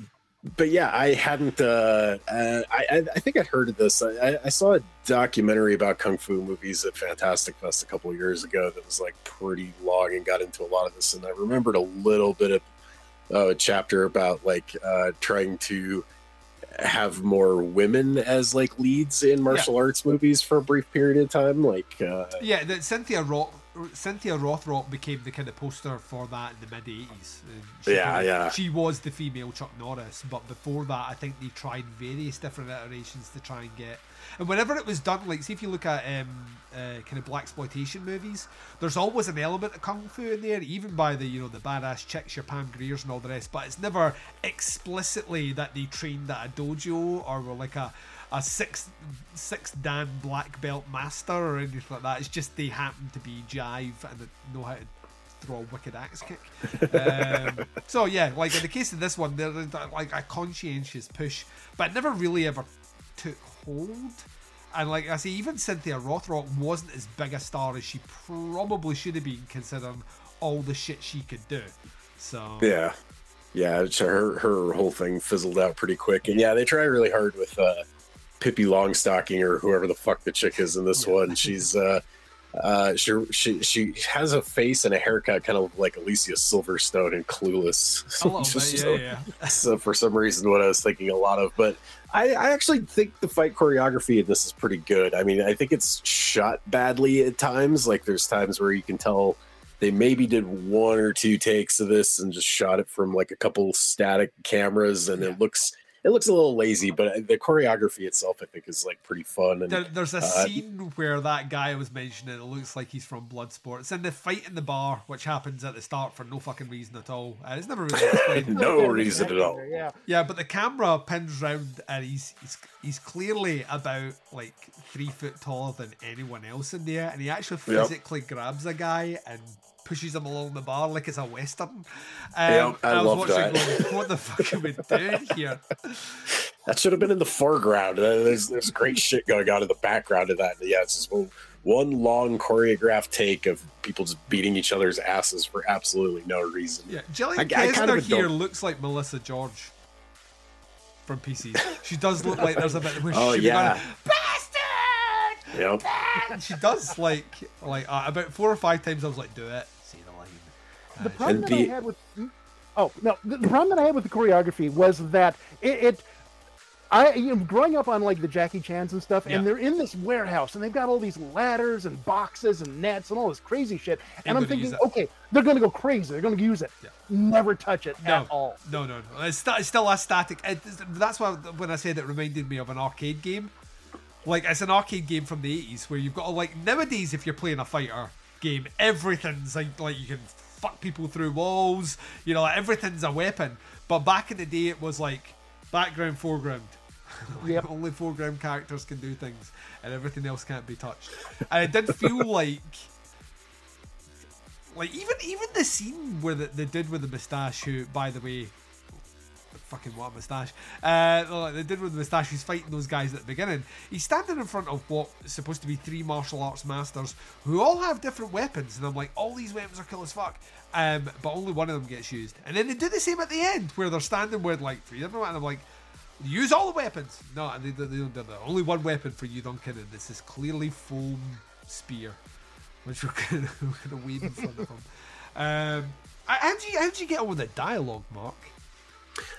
But yeah, I hadn't. Uh, uh, I I think I heard of this. I, I saw a documentary about kung fu movies at Fantastic Fest a couple of years ago that was like pretty long and got into a lot of this. And I remembered a little bit of uh, a chapter about like uh, trying to have more women as like leads in martial yeah. arts movies for a brief period of time. Like uh, yeah, that Cynthia Roth Cynthia Rothrock became the kind of poster for that in the mid eighties. Yeah, kind of, yeah. She was the female Chuck Norris, but before that, I think they tried various different iterations to try and get. And whenever it was done, like, see if you look at um, uh, kind of blaxploitation movies, there's always an element of kung fu in there, even by the, you know, the badass chicks, your Pam Greers and all the rest. But it's never explicitly that they trained at a dojo or were like a. a six six dan black belt master or anything like that. It's just they happen to be jive and know how to throw a wicked axe kick. Um, so yeah, like in the case of this one, there is like a conscientious push, but it never really ever took hold. And like I say, even Cynthia Rothrock wasn't as big a star as she probably should have been, considering all the shit she could do. So yeah, yeah, her her whole thing fizzled out pretty quick. And yeah, they try really hard with. Uh, Pippi Longstocking or whoever the fuck the chick is in this one. She's uh, uh, she she she has a face and a haircut kind of like Alicia Silverstone in Clueless. Just, bit, so, yeah, yeah. So for some reason, what I was thinking a lot of, but I, I actually think the fight choreography in this is pretty good. I mean, I think it's shot badly at times. Like there's times where you can tell they maybe did one or two takes of this and just shot it from like a couple static cameras, and yeah. it looks. It looks a little lazy, but the choreography itself, I think, is like pretty fun. And there, there's a uh, scene where that guy I was mentioning, it looks like he's from Bloodsport. It's in the fight in the bar, which happens at the start for no fucking reason at all. Uh, it's never really explained. no reason at all. Yeah. yeah, but the camera pins round, and he's, he's he's clearly about like three foot taller than anyone else in there, and he actually physically yep. grabs a guy and. Pushes him along the bar like it's a western. Um, yeah, I, I was watching that. Going, what the fuck are we doing here? That should have been in the foreground. There's there's great shit going on in the background of that. Yeah, it's just one, one long choreographed take of people just beating each other's asses for absolutely no reason. Yeah, Jillian Kesner kind of here looks like Melissa George from P C. She does look like there's a bit where oh, she yeah. going, bastard! Yep. Bastard! She does like like uh, about four or five times. I was like, do it. The problem that I had with oh no, the problem that I had with the choreography was that it, it I you know, growing up on like the Jackie Chans and stuff, yeah. and they're in this warehouse and they've got all these ladders and boxes and nets and all this crazy shit, and I'm thinking, okay, they're gonna go crazy, they're gonna use it, yeah. never touch it no. at all. No, no, no, it's, st- it's still a static. It, that's why when I said it reminded me of an arcade game, like it's an arcade game from the eighties where you've got to, like nowadays if you're playing a fighter game, everything's like like you can. Fuck people through walls, you know, like everything's a weapon. But back in the day, it was like background, foreground. Yep. Like only foreground characters can do things, and everything else can't be touched. And it did feel like, like even even the scene where the, the dude with the moustache, who, by the way, fucking what a moustache, uh, like the dude with the moustache who's fighting those guys at the beginning. He's standing in front of what's supposed to be three martial arts masters who all have different weapons, and I'm like, all these weapons are cool as fuck, um, but only one of them gets used. And then they do the same at the end where they're standing with like three different weapons, and I'm like, use all the weapons. No, and they, they, they don't do that. Only one weapon for you, Duncan, and this is clearly foam spear, which we're going to wait in front of them. Um, how do you, how do you get on with the dialogue, Mark?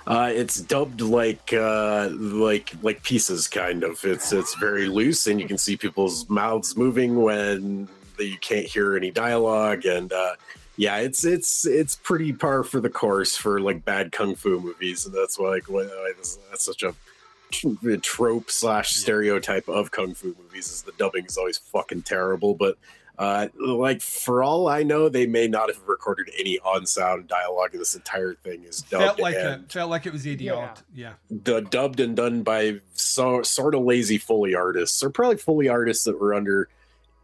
Uh, it's dubbed like uh, like like pieces, kind of. It's it's very loose, and you can see people's mouths moving when the, you can't hear any dialogue. And uh, yeah, it's it's it's pretty par for the course for like bad kung fu movies, and that's why like why, that's such a trope slash stereotype of kung fu movies is the dubbing is always fucking terrible, but. Uh, like for all I know, they may not have recorded any on-sound dialogue. This entire thing is dubbed. Felt like and it felt like it was E D R. Yeah. yeah. The dubbed and done by so sort of lazy Foley artists, or probably Foley artists that were under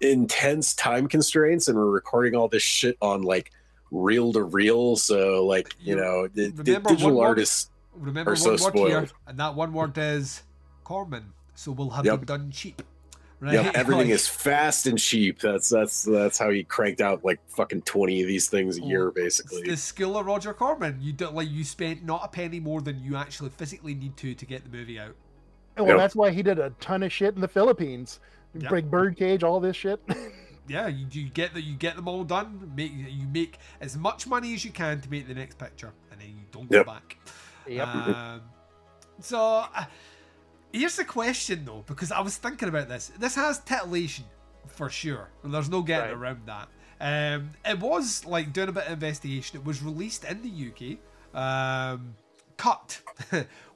intense time constraints and were recording all this shit on like reel to reel. So like you, you know, the, the digital artists word, remember are one so word spoiled. Here, and that one word is Corman. So we'll have yep. them done cheap. Right? Yep, everything like, is fast and cheap. That's that's that's how he cranked out like fucking twenty of these things a year, basically. It's the skill of Roger Corman. You don't like you spent not a penny more than you actually physically need to to get the movie out. Well, yep. That's why he did a ton of shit in the Philippines. Yep. Break Birdcage, all this shit. Yeah, you, you get that. You get them all done. Make you make as much money as you can to make the next picture, and then you don't yep. go back. Yep. Um, so. Uh, Here's the question, though, because I was thinking about this. This has titillation, for sure. And there's no getting right. around that. Um, it was, like, doing a bit of investigation. It was released in the U K, um, cut,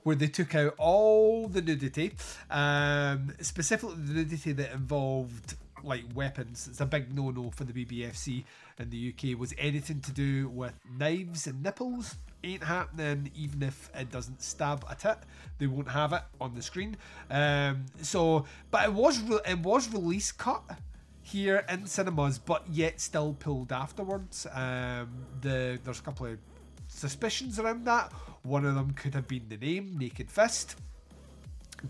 where they took out all the nudity, um, specifically the nudity that involved, like, weapons. It's a big no-no for the B B F C in the U K. It was anything to do with knives and nipples. Ain't happening. Even if it doesn't stab a tit, they won't have it on the screen. Um, so, but it was re- it was release cut here in cinemas, but yet still pulled afterwards. Um, the there's a couple of suspicions around that. One of them could have been the name Naked Fist.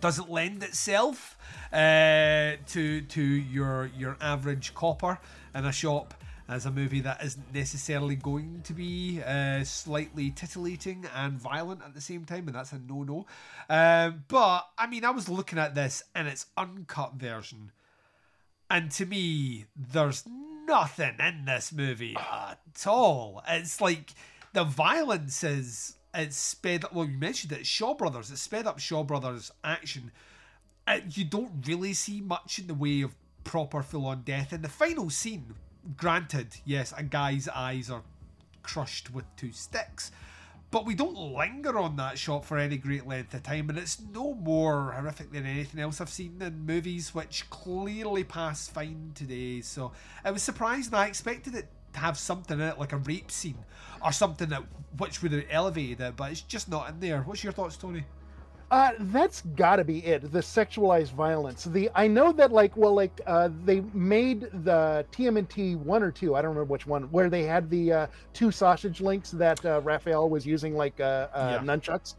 Doesn't lend itself uh, to to your your average copper in a shop. As a movie that isn't necessarily going to be uh, slightly titillating and violent at the same time, and that's a no-no. Um, but, I mean, I was looking at this in its uncut version, and to me, there's nothing in this movie at all. It's like, the violence is it's sped up. Well, you mentioned it, Shaw Brothers. It's sped up Shaw Brothers action. Uh, you don't really see much in the way of proper full-on death. In the final scene... Granted, yes, a guy's eyes are crushed with two sticks, but we don't linger on that shot for any great length of time, and it's no more horrific than anything else I've seen in movies, which clearly pass fine today. So I was surprised, and I expected it to have something in it, like a rape scene or something that which would have elevated it, but it's just not in there. What's your thoughts, Tony? Uh, that's gotta be it. The sexualized violence. The I know that like well like uh, they made the T M N T one or two. I don't remember which one where they had the uh, two sausage links that uh, Raphael was using like uh, uh, yeah. nunchucks,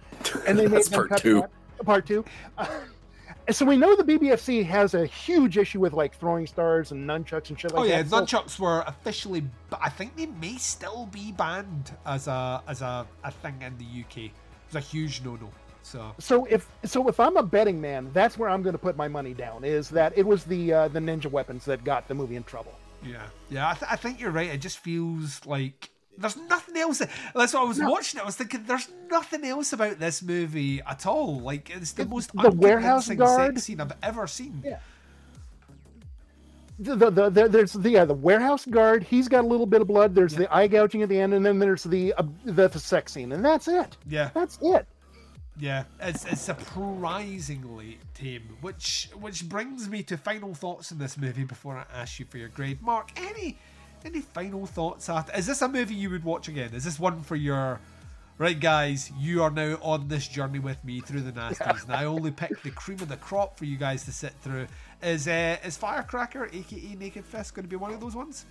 and they made part two. That, part two. Uh, so we know the B B F C has a huge issue with like throwing stars and nunchucks and shit like that. Oh yeah, that. Nunchucks were officially. I think they may still be banned as a as a, a thing in the U K. It's a huge no no. So. so if so if I'm a betting man, that's where I'm going to put my money down, is that it was the uh, the ninja weapons that got the movie in trouble. Yeah, yeah, I, th- I think you're right. It just feels like there's nothing else. That's what I was no. watching. I was thinking there's nothing else about this movie at all. Like it's the, the most the warehouse guard sex scene I've ever seen. Yeah. The, the, the, the, there's the yeah, the warehouse guard. He's got a little bit of blood. There's yeah. the eye gouging at the end, and then there's the, uh, the the sex scene, and that's it. Yeah, that's it. Yeah, it's, it's surprisingly tame, which which brings me to final thoughts on this movie before I ask you for your grade. Mark, any any final thoughts after? Is this a movie you would watch again? Is this one for your, right guys, you are now on this journey with me through the nasties, and I only picked the cream of the crop for you guys to sit through. Is uh, is Firecracker, aka Naked Fist, going to be one of those ones?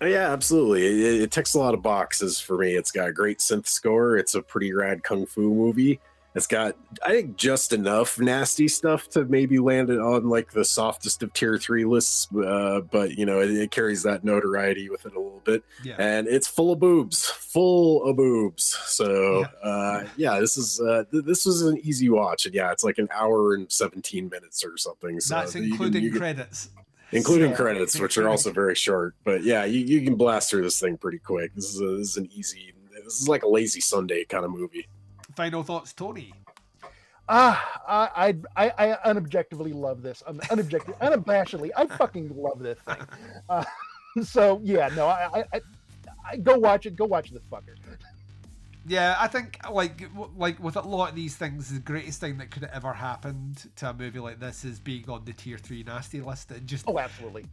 Yeah, absolutely. It, it ticks a lot of boxes for me. It's got a great synth score. It's a pretty rad kung fu movie. It's got, I think, just enough nasty stuff to maybe land it on like the softest of tier three lists, uh, but you know it, it carries that notoriety with it a little bit. Yeah. And it's full of boobs, full of boobs. So yeah, uh, yeah this is uh, th- this was an easy watch, and yeah, it's like an hour and seventeen minutes or something. So that's including you can, you credits. Can, including so, credits, which are also very short. But yeah, you, you can blast through this thing pretty quick. This is a, this is an easy. This is like a lazy Sunday kind of movie. Final thoughts, Tony? Ah, uh, I, I, I unobjectively love this. I'm unobjectively, unabashedly, I fucking love this thing. Uh, so yeah, no, I, I, I, go watch it. Go watch this fucker. Yeah, I think like like with a lot of these things, the greatest thing that could have ever happened to a movie like this is being on the tier three nasty list. It just oh, absolutely.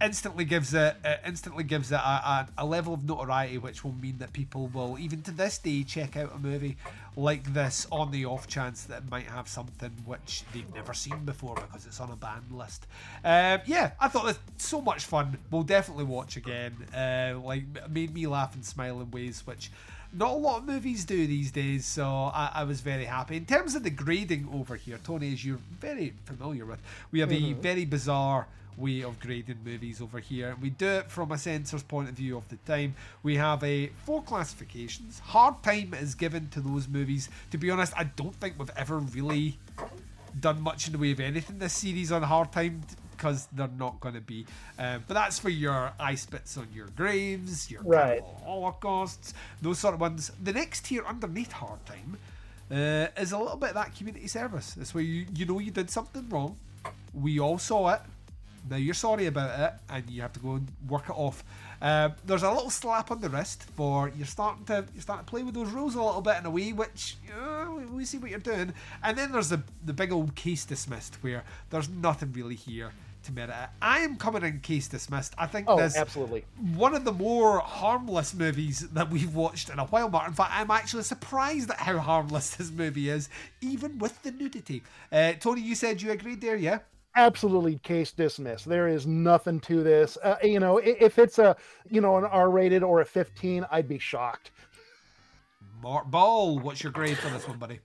Instantly gives it uh, instantly gives it a, a, a level of notoriety which will mean that people will, even to this day, check out a movie like this on the off chance that it might have something which they've never seen before because it's on a ban list. Um, yeah, I thought this was so much fun. We'll definitely watch again. Uh, like made me laugh and smile in ways which not a lot of movies do these days, so I, I was very happy. In terms of the grading over here, Tony, as you're very familiar with, we have mm-hmm. a very bizarre way of grading movies over here. We do it from a censor's point of view of the time. We have a four classifications. Hard time is given to those movies. To be honest, I don't think we've ever really done much in the way of anything this series on hard time, because they're not going to be. Um, but that's for your eye spits on your graves, your right. holocausts, those sort of ones. The next tier underneath hard time uh, is a little bit of that community service. It's where you, you know you did something wrong. We all saw it. Now you're sorry about it and you have to go and work it off. Um, there's a little slap on the wrist for you're starting to you're starting to play with those rules a little bit in a way, which uh, we see what you're doing. And then there's the, the big old case dismissed where there's nothing really here to merit it. I am coming in case dismissed. I think oh, there's absolutely. one of the more harmless movies that we've watched in a while, Mark. In fact, I'm actually surprised at how harmless this movie is, even with the nudity. Uh, Tony, you said you agreed there, yeah? Absolutely case dismissed. There is nothing to this. Uh, you know, if it's a, you know, an R-rated or a fifteen, I'd be shocked. Mark Ball, what's your grade for this one, buddy?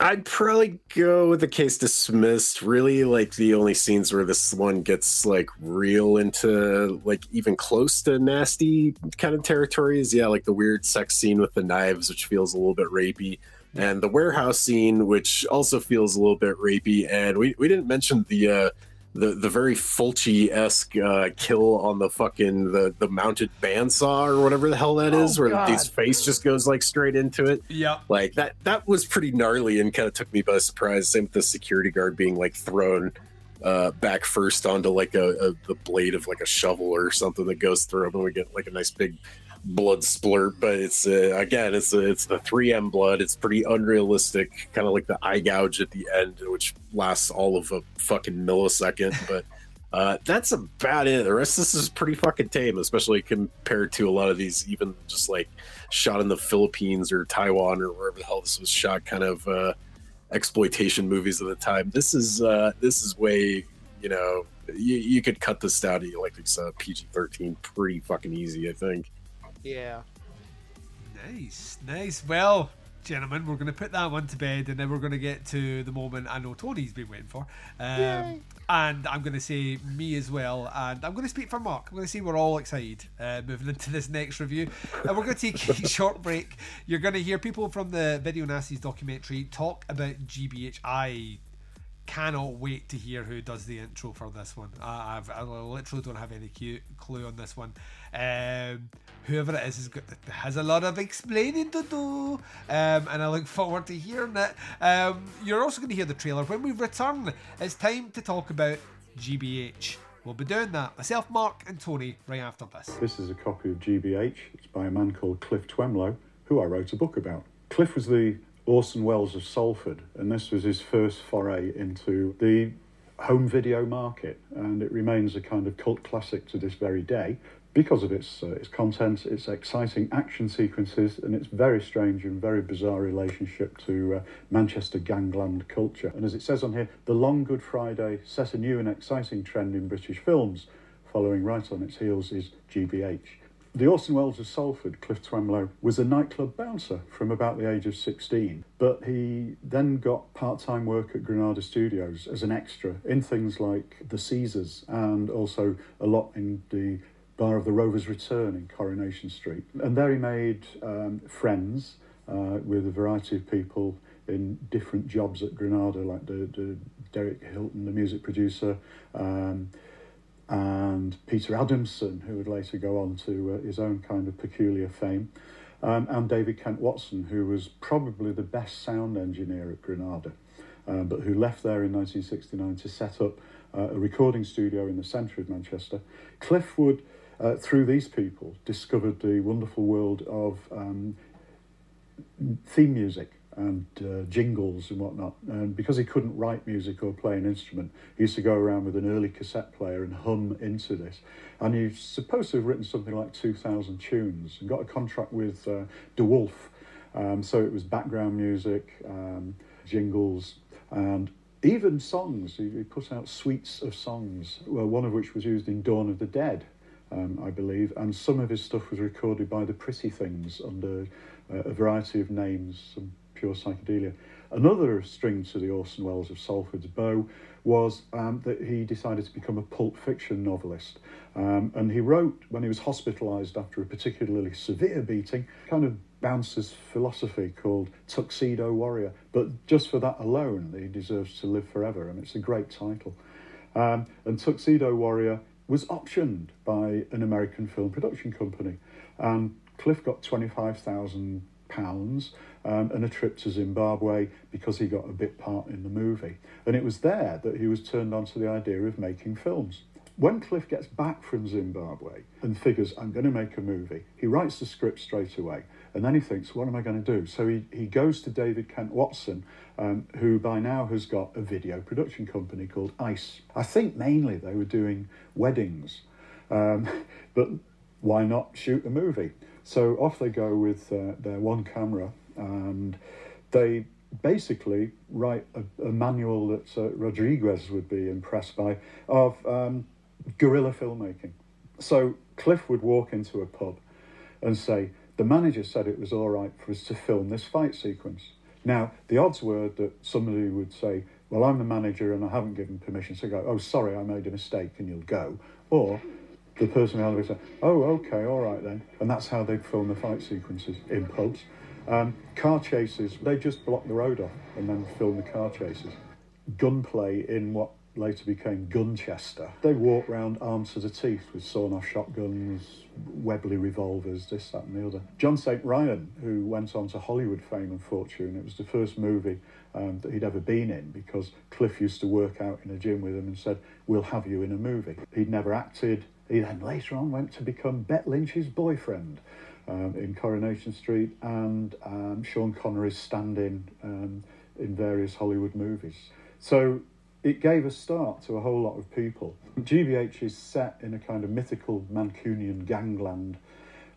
I'd probably go with the case dismissed. Really, like, the only scenes where this one gets, like, real into, like, even close to nasty kind of territories. Yeah, like the weird sex scene with the knives, which feels a little bit rapey. And the warehouse scene, which also feels a little bit rapey, and we, we didn't mention the uh, the the very Fulci-esque uh, kill on the fucking the, the mounted bandsaw or whatever the hell that oh, is, where God. the dude's face just goes like straight into it. Yeah, like that that was pretty gnarly and kind of took me by surprise. Same with the security guard being like thrown uh, back first onto like a, a the blade of like a shovel or something that goes through him, and we get like a nice big blood splurt. But it's uh, again it's uh, it's the three M blood. It's pretty unrealistic, kind of like the eye gouge at the end, which lasts all of a fucking millisecond. But uh that's about it. The rest of this is pretty fucking tame, especially compared to a lot of these, even just like shot in the Philippines or Taiwan or wherever the hell this was shot, kind of uh exploitation movies of the time. This is uh this is way, you know, you, you could cut this down to like it's uh, P G thirteen pretty fucking easy, I think. Yeah. Nice, nice. Well, gentlemen, we're going to put that one to bed, and then we're going to get to the moment I know Tony's been waiting for. Um, and I'm going to say me as well. And I'm going to speak for Mark. I'm going to say we're all excited uh, moving into this next review. And we're going to take a short break. You're going to hear people from the Video Nasty's documentary talk about G B H. I cannot wait to hear who does the intro for this one. I, I've, I literally don't have any clue on this one. Um, whoever it is has a lot of explaining to do, um, and I look forward to hearing it. Um, you're also going to hear the trailer. When we return, it's time to talk about G B H. We'll be doing that, myself, Mark, and Tony, right after this. This is a copy of G B H. It's by a man called Cliff Twemlow, who I wrote a book about. Cliff was the Orson Welles of Salford, and this was his first foray into the home video market, and it remains a kind of cult classic to this very day, because of its uh, its content, its exciting action sequences, and its very strange and very bizarre relationship to uh, Manchester gangland culture. And as it says on here, The Long Good Friday set a new and exciting trend in British films. Following right on its heels is G B H. The Orson Welles of Salford, Cliff Twemlow, was a nightclub bouncer from about the age of sixteen, but he then got part-time work at Granada Studios as an extra in things like The Caesars, and also a lot in the Bar of the Rover's Return in Coronation Street. And there he made um, friends uh, with a variety of people in different jobs at Granada, like the, the Derek Hilton, the music producer, um, and Peter Adamson, who would later go on to uh, his own kind of peculiar fame, um, and David Kent Watson, who was probably the best sound engineer at Granada, uh, but who left there in nineteen sixty-nine to set up uh, a recording studio in the centre of Manchester. Cliff would... Uh, through these people, discovered the wonderful world of um, theme music and uh, jingles and whatnot. And because he couldn't write music or play an instrument, he used to go around with an early cassette player and hum into this. And he's supposed to have written something like two thousand tunes and got a contract with uh, DeWolf. Um, so it was background music, um, jingles, and even songs. He, he put out suites of songs, well, one of which was used in Dawn of the Dead. Um, I believe, and some of his stuff was recorded by the Pretty Things under uh, a variety of names, some pure psychedelia. Another string to the Orson Welles of Salford's bow was um, that he decided to become a Pulp Fiction novelist. Um, and he wrote, when he was hospitalised after a particularly severe beating, kind of Bounce's philosophy called Tuxedo Warrior. But just for that alone, he deserves to live forever, and it's a great title. Um, and Tuxedo Warrior was optioned by an American film production company. And Cliff got twenty-five thousand pounds um, and a trip to Zimbabwe because he got a bit part in the movie. And it was there that he was turned on to the idea of making films. When Cliff gets back from Zimbabwe and figures, I'm going to make a movie, he writes the script straight away. And then he thinks, what am I going to do? So he, he goes to David Kent Watson, um, who by now has got a video production company called ICE. I think mainly they were doing weddings, um, but why not shoot a movie? So off they go with uh, their one camera, and they basically write a, a manual that uh, Rodriguez would be impressed by, of um, guerrilla filmmaking. So Cliff would walk into a pub and say, the manager said it was all right for us to film this fight sequence. Now, the odds were that somebody would say, well, I'm the manager and I haven't given permission, so go, oh, sorry, I made a mistake, and you'll go. Or the person behind would say, oh, okay, all right then. And that's how they'd film the fight sequences in pubs. Um, car chases, they just block the road off and then film the car chases. Gunplay in what later became Gunchester. They walk round armed to the teeth with sawn-off shotguns, Webley revolvers, this, that and the other. John Saint Ryan, who went on to Hollywood fame and fortune, it was the first movie um, that he'd ever been in, because Cliff used to work out in a gym with him and said, we'll have you in a movie. He'd never acted. He then later on went to become Bette Lynch's boyfriend um, in Coronation Street, and um, Sean Connery's stand-in um, in various Hollywood movies. So it gave a start to a whole lot of people. G B H is set in a kind of mythical Mancunian gangland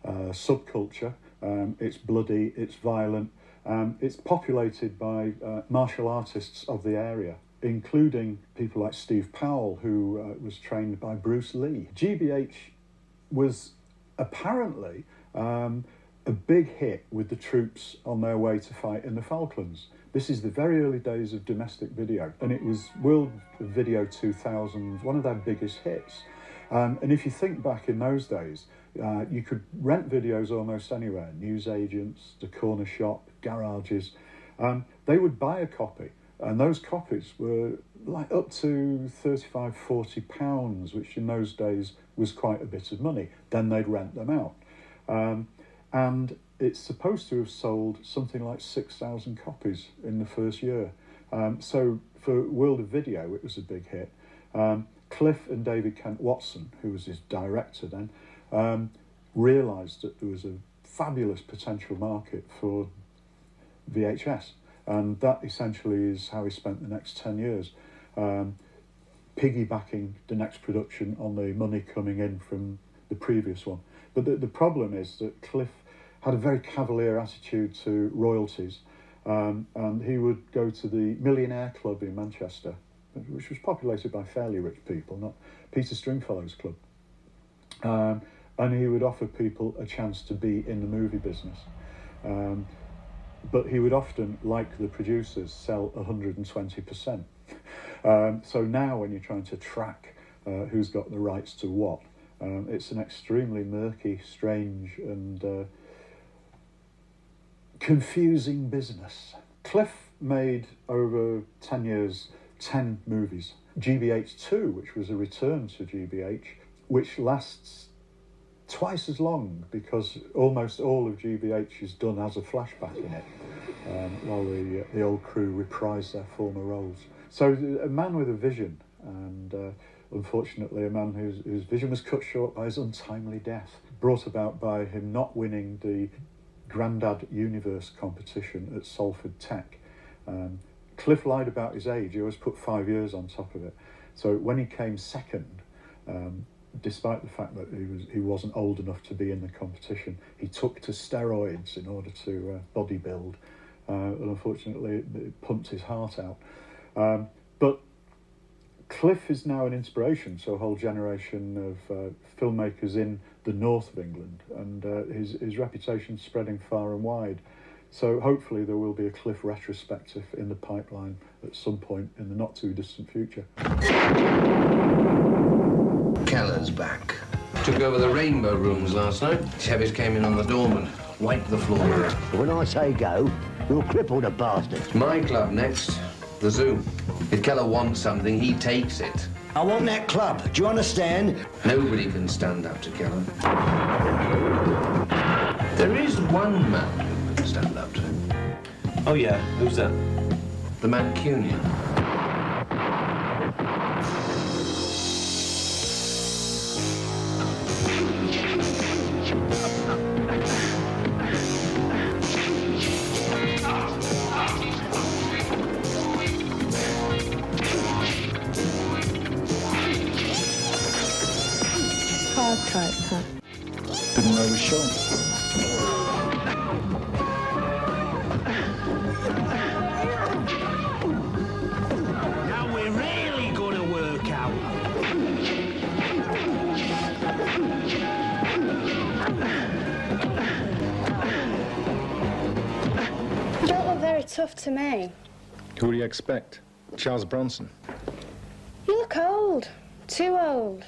uh, subculture. Um, it's bloody, it's violent, um, it's populated by uh, martial artists of the area, including people like Steve Powell, who uh, was trained by Bruce Lee. G B H was apparently um, a big hit with the troops on their way to fight in the Falklands. This is the very early days of domestic video, and it was World Video two thousand, one of their biggest hits. Um, and if you think back in those days, uh, you could rent videos almost anywhere, newsagents, the corner shop, garages. Um, they would buy a copy, and those copies were like up to thirty-five, forty pounds, which in those days was quite a bit of money. Then they'd rent them out. Um, and it's supposed to have sold something like six thousand copies in the first year. Um, so for World of Video, it was a big hit. Um, Cliff and David Kent Watson, who was his director then, um, realised that there was a fabulous potential market for V H S. And that essentially is how he spent the next ten years, um, piggybacking the next production on the money coming in from the previous one. But the, the problem is that Cliff had a very cavalier attitude to royalties, um, and he would go to the Millionaire Club in Manchester, which was populated by fairly rich people, not Peter Stringfellow's club, um, and he would offer people a chance to be in the movie business. Um, but he would often, like the producers, sell one hundred twenty percent. Um, so now when you're trying to track uh, who's got the rights to what, um, it's an extremely murky, strange and uh, confusing business. Cliff made over ten years, ten movies. G B H two, which was a return to G B H, which lasts twice as long because almost all of G B H is done as a flashback in it, um, while the, the old crew reprise their former roles. So a man with a vision, and uh, unfortunately a man whose, whose vision was cut short by his untimely death, brought about by him not winning the Grandad Universe competition at Salford Tech. Um, Cliff lied about his age. He always put five years on top of it. So when he came second, um, despite the fact that he, was, he wasn't old enough to be in the competition, he took to steroids in order to uh, bodybuild. Uh, and unfortunately, it, it pumped his heart out. Um, but Cliff is now an inspiration, so a whole generation of uh, filmmakers in the north of England, and uh, his, his reputation spreading far and wide. So hopefully there will be a Cliff retrospective in the pipeline at some point in the not too distant future. Keller's back. Took over the Rainbow Rooms last night. Chevis came in on the doorman, wiped the floor out. When I say go, we'll cripple the bastards. My club next, the Zoo. If Keller wants something, he takes it. I want that club, do you understand? Nobody can stand up to Keller. There is one man who can stand up to him. Oh yeah, who's that? The Mancunian. Didn't know it was showing. Now we're really gonna work out. You don't look very tough to me. Who do you expect? Charles Bronson. You look old. Too old.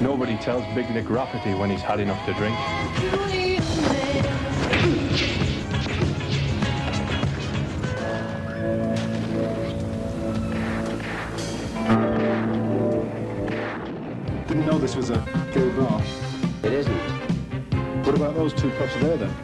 Nobody tells Big Nick Rafferty when he's had enough to drink. Didn't know this was a gay bar. It isn't. What about those two pups there then?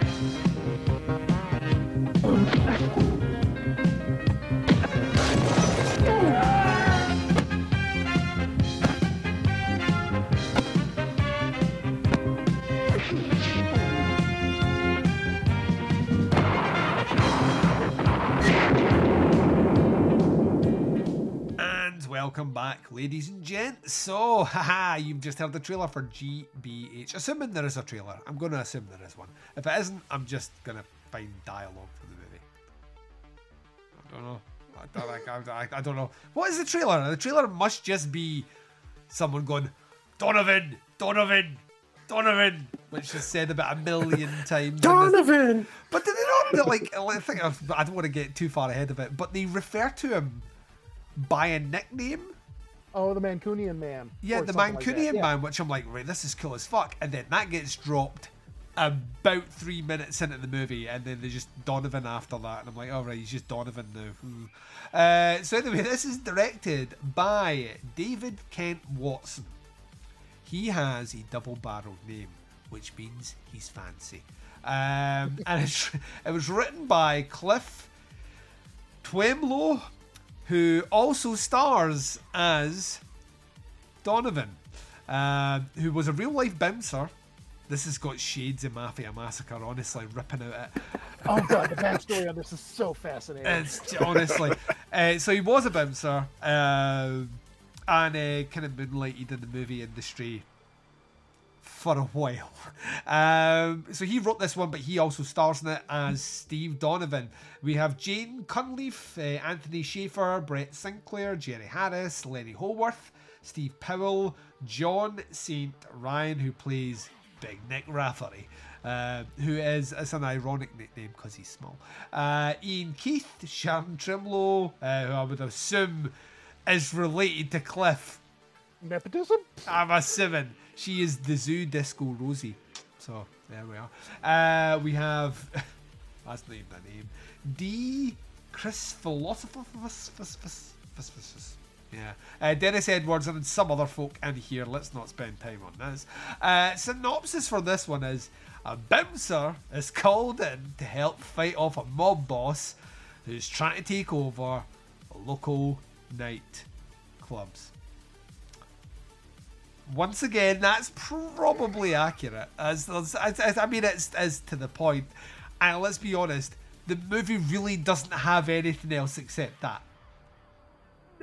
Welcome back, ladies and gents. So, haha, you've just heard the trailer for G B H. Assuming there is a trailer. I'm going to assume there is one. If it isn't, I'm just going to find dialogue for the movie. I don't know. I don't, I, I, I don't know. What is the trailer? The trailer must just be someone going, Donovan, Donovan, Donovan, which is said about a million times. Donovan! But did they not, like, I, think I've, I don't want to get too far ahead of it, but they refer to him by a nickname. Oh, the Mancunian man. Yeah, the Mancunian like yeah. man, which I'm like, right, this is cool as fuck. And then that gets dropped about three minutes into the movie, and then they just Donovan after that. And I'm like, oh, right, he's just Donovan now. Uh, so anyway, this is directed by David Kent Watson. He has a double-barreled name, which means he's fancy. Um, and it's, it was written by Cliff Twemlow, who also stars as Donovan, uh, who was a real-life bouncer. This has got shades of Mafia Massacre, honestly, ripping out it. Oh, God, the backstory on this is so fascinating. It's, honestly. uh, so he was a bouncer, uh, and uh, kind of moonlighted in the movie industry for a while. Um, so he wrote this one, but he also stars in it as Steve Donovan. We have Jane Cunliffe, uh, Anthony Schaefer, Brett Sinclair, Jerry Harris, Lenny Holworth, Steve Powell, John Saint Ryan, who plays Big Nick Rafferty, uh, who is, it's an ironic nickname because he's small. Uh, Ian Keith, Sharon Trimlow, uh, who I would assume is related to Cliff. Nepotism? I'm assuming. She is the Zoo Disco Rosie. So, there we are. Uh, we have... that's not even a name. D. Chris Philosophus. Yeah. Uh, Dennis Edwards and some other folk in here. Let's not spend time on this. Uh, synopsis for this one is... a bouncer is called in to help fight off a mob boss who's trying to take over local night clubs. Once again, that's probably accurate. As, as, as I mean, it's as to the point. And let's be honest, the movie really doesn't have anything else except that.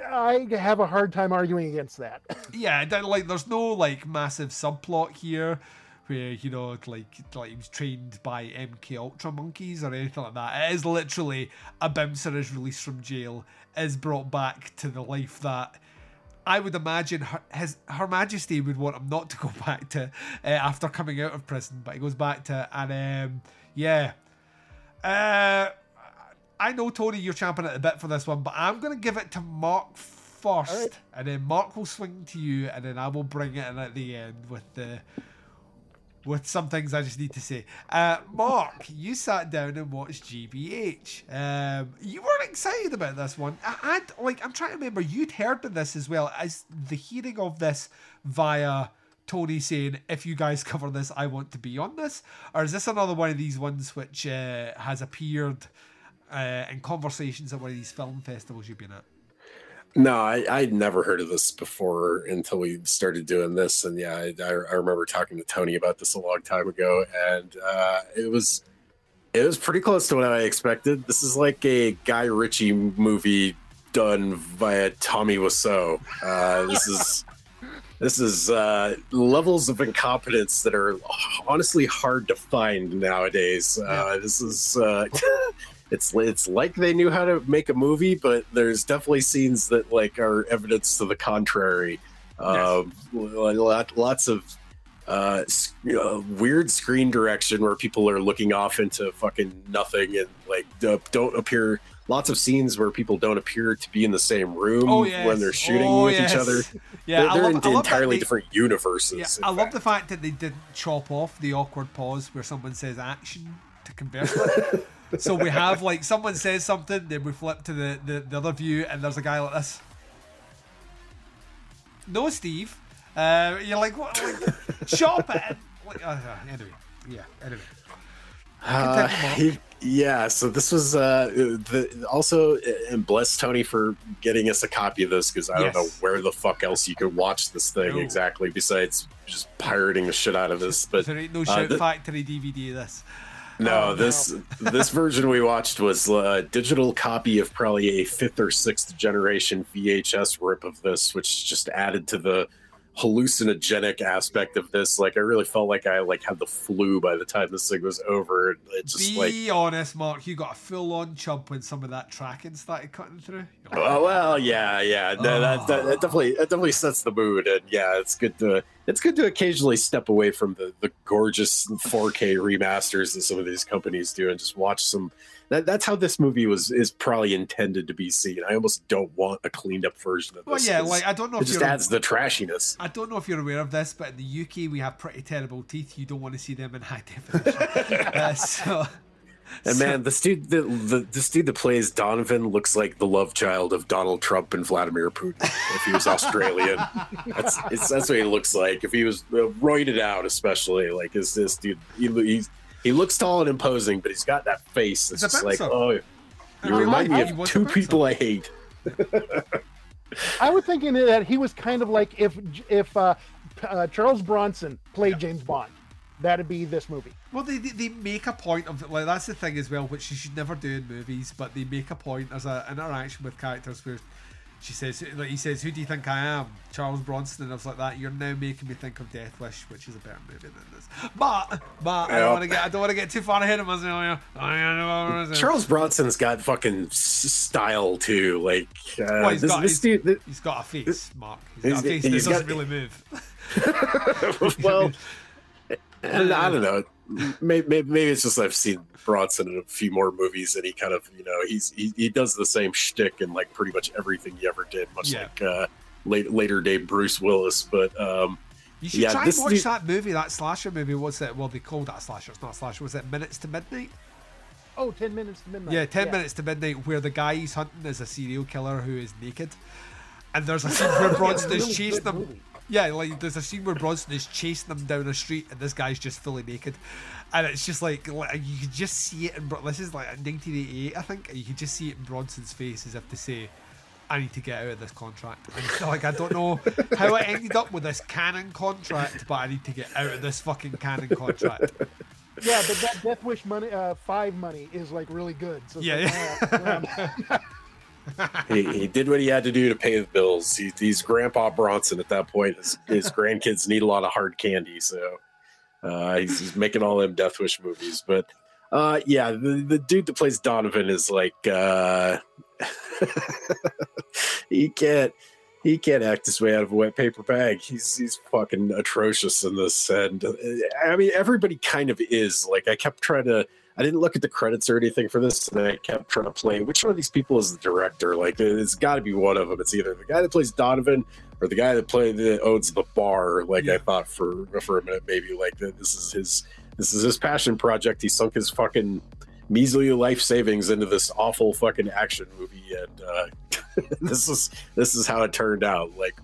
I have a hard time arguing against that. Yeah, like there's no like massive subplot here where, you know, like like he was trained by M K Ultra monkeys or anything like that. It is literally a bouncer is released from jail, is brought back to the life that I would imagine her, his, her Majesty would want him not to go back to uh, after coming out of prison, but he goes back to it. And um, yeah, uh, I know, Tony, you're champing at the bit for this one, but I'm going to give it to Mark first, right. And then Mark will swing to you, and then I will bring it in at the end with the with some things I just need to say. Uh, Mark, you sat down and watched G B H. Um, you weren't excited about this one. I, I'd, like, I'm trying to remember, you'd heard of this as well as the hearing of this via Tony saying, if you guys cover this, I want to be on this. Or is this another one of these ones which uh, has appeared uh, in conversations at one of these film festivals you've been at? No, I, I'd never heard of this before until we started doing this. And yeah, I, I remember talking to Tony about this a long time ago, and uh, it was it was pretty close to what I expected. This is like a Guy Ritchie movie done via Tommy Wiseau. Uh, this is this is uh, levels of incompetence that are honestly hard to find nowadays. Uh, this is. Uh, It's it's like they knew how to make a movie, but there's definitely scenes that like are evidence to the contrary. Nice. Uh, lots of uh, sc- uh, weird screen direction where people are looking off into fucking nothing and like don't appear. Lots of scenes where people don't appear to be in the same room oh, yes. when they're shooting oh, with yes. each other. Yeah, they're, they're love, in entirely they, different universes. Yeah, I fact. love the fact that they didn't chop off the awkward pause where someone says action to converse with. So we have like someone says something, then we flip to the, the, the other view, and there's a guy like this. No, Steve. Uh, you're like, what? Like, shop it. Like, uh, anyway, yeah. Anyway. Uh, he, yeah. So this was uh, the, also, and bless Tony for getting us a copy of this, because I yes. don't know where the fuck else you could watch this thing no. exactly besides just pirating the shit out of this. But there ain't no Shout uh, th- Factory D V D of this. No, this this version we watched was a digital copy of probably a fifth or sixth generation V H S rip of this, which just added to the hallucinogenic aspect of this. Like, I really felt like I like had the flu by the time this thing was over. It just, Be like, honest, Mark, you got a full-on chump when some of that tracking started cutting through. Like, oh, well, yeah, yeah. No, oh. that, that, that definitely that definitely sets the mood, and yeah, it's good to it's good to occasionally step away from the, the gorgeous four K remasters that some of these companies do and just watch some. That, that's how this movie was is probably intended to be seen. I almost don't want a cleaned up version of this. Well, yeah, like I don't know. It if just you're adds aware, the trashiness. I don't know if you're aware of this, but in the U K we have pretty terrible teeth. You don't want to see them in high definition. uh, so, and so. man, this dude, the, the this dude that plays Donovan looks like the love child of Donald Trump and Vladimir Putin. If he was Australian, that's it's, that's what he looks like. If he was uh, roided out, especially like is this dude? He, he's He looks tall and imposing, but he's got that face that's just like, oh, you I remind like, me of two people I hate. I was thinking that he was kind of like if if uh, uh, Charles Bronson played yeah. James Bond, that'd be this movie. Well, they, they they make a point of like that's the thing as well, which you should never do in movies. But they make a point as an interaction with characters where she says, like he says, "Who do you think I am, Charles Bronson?" And I was like, "That you're now making me think of Death Wish, which is a better movie than this." But, but yep. I don't want to get, I don't want to get too far ahead of myself. Charles Bronson's got fucking style too. Like, uh, well, he's, this, got, this he's, dude, this, he's got a face, Mark. He's, he's got a face that doesn't got, really move. Well, and I don't know. Maybe, maybe, maybe it's just I've seen Bronson in a few more movies, and he kind of, you know, he's he, he does the same shtick in like pretty much everything he ever did, much yeah. like uh, late, later day Bruce Willis. But um, you should yeah, try and watch d- that movie, that slasher movie. What's it? Well, they called that slasher. It's not a slasher. Was it Minutes to Midnight? Oh, ten minutes to midnight. Yeah, ten yeah. minutes to midnight, where the guy he's hunting is a serial killer who is naked, and there's a scene where Bronson is chasing them. Movie. Yeah, like there's a scene where Bronson is chasing them down a street, and this guy's just fully naked, and it's just like, like you can just see it. In this is like nineteen eighty-eight, I think. And you can just see it in Bronson's face, as if to say, "I need to get out of this contract." And like I don't know how I ended up with this canon contract, but I need to get out of this fucking canon contract. Yeah, but that Death Wish money, uh, five money is like really good. So yeah. Like, yeah. he, he did what he had to do to pay the bills. He, he's Grandpa Bronson at that point. His, his grandkids need a lot of hard candy, so uh, he's, he's making all them Death Wish movies. But uh, yeah, the, the dude that plays Donovan is like uh, he can't he can't act his way out of a wet paper bag. He's he's fucking atrocious in this, and I mean everybody kind of is. Like I kept trying to. I didn't look at the credits or anything for this, and I kept trying to play which one of these people is the director. Like, it's got to be one of them. It's either the guy that plays Donovan or the guy that played that owns the bar. Like, yeah. I thought for for a minute, maybe like this is his this is his passion project. He sunk his fucking measly life savings into this awful fucking action movie, and uh, this is this is how it turned out. Like,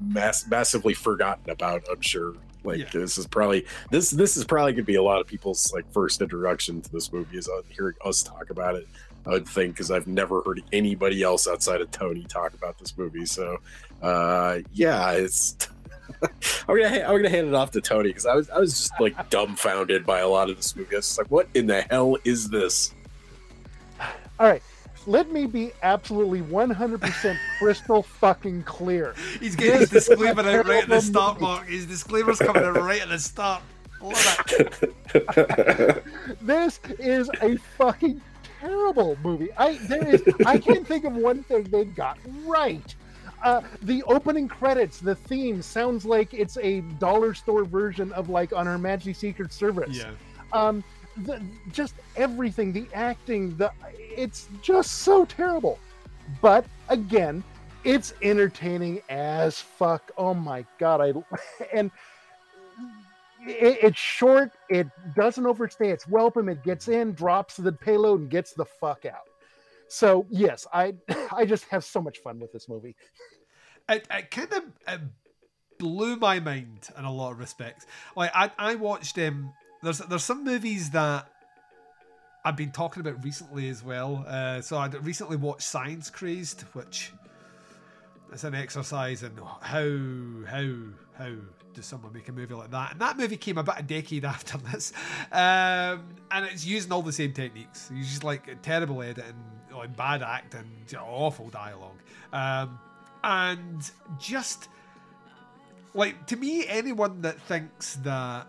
mass, massively forgotten about, I'm sure. Like yeah. this is probably this this is probably gonna be a lot of people's like first introduction to this movie is hearing us talk about it, I would think, because I've never heard anybody else outside of Tony talk about this movie. So uh yeah, it's I'm gonna I'm gonna hand it off to Tony because I was I was just like dumbfounded by a lot of this movie. I was just like, what in the hell is this? All right. Let me be absolutely one hundred percent crystal fucking clear. He's getting his disclaimer out right at the start, Mark. His disclaimer's coming out right at the start. Love it. This is a fucking terrible movie. I there is I can't think of one thing they've got right. Uh, the opening credits, the theme sounds like it's a dollar store version of like on Her Majesty's Secret Service. Yeah. Um. The, just everything, the acting, the it's just so terrible. But again, it's entertaining as fuck. Oh my god! I and it, it's short. It doesn't overstay its welcome. It gets in, drops the payload, and gets the fuck out. So yes, I I just have so much fun with this movie. It, it kind of it blew my mind in a lot of respects. Like I I watched him. Um, There's there's some movies that I've been talking about recently as well. Uh, so I recently watched Science Crazed, which is an exercise in how how how does someone make a movie like that? And that movie came about a decade after this, um, and it's using all the same techniques. It's just like terrible editing, like bad acting, awful dialogue, um, and just like to me, anyone that thinks that.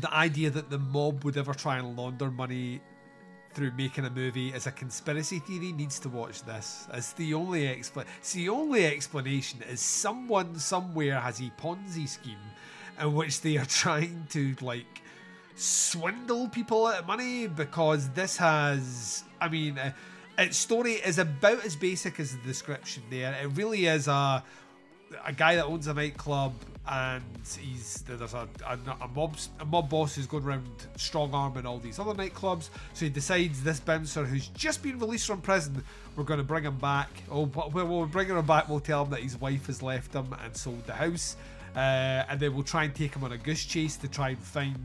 The idea that the mob would ever try and launder money through making a movie as a conspiracy theory needs to watch this. It's the only expl- it's the only explanation is someone somewhere has a Ponzi scheme in which they are trying to like swindle people out of money, because this has, I mean, uh, its story is about as basic as the description there. It really is a a guy that owns a nightclub. And he's there's a a, a, mob, a mob boss who's going around strong arming all these other nightclubs. So he decides this bouncer who's just been released from prison, we're going to bring him back. Oh, well, we'll bring him back. We'll tell him that his wife has left him and sold the house, uh, and then we'll try and take him on a goose chase to try and find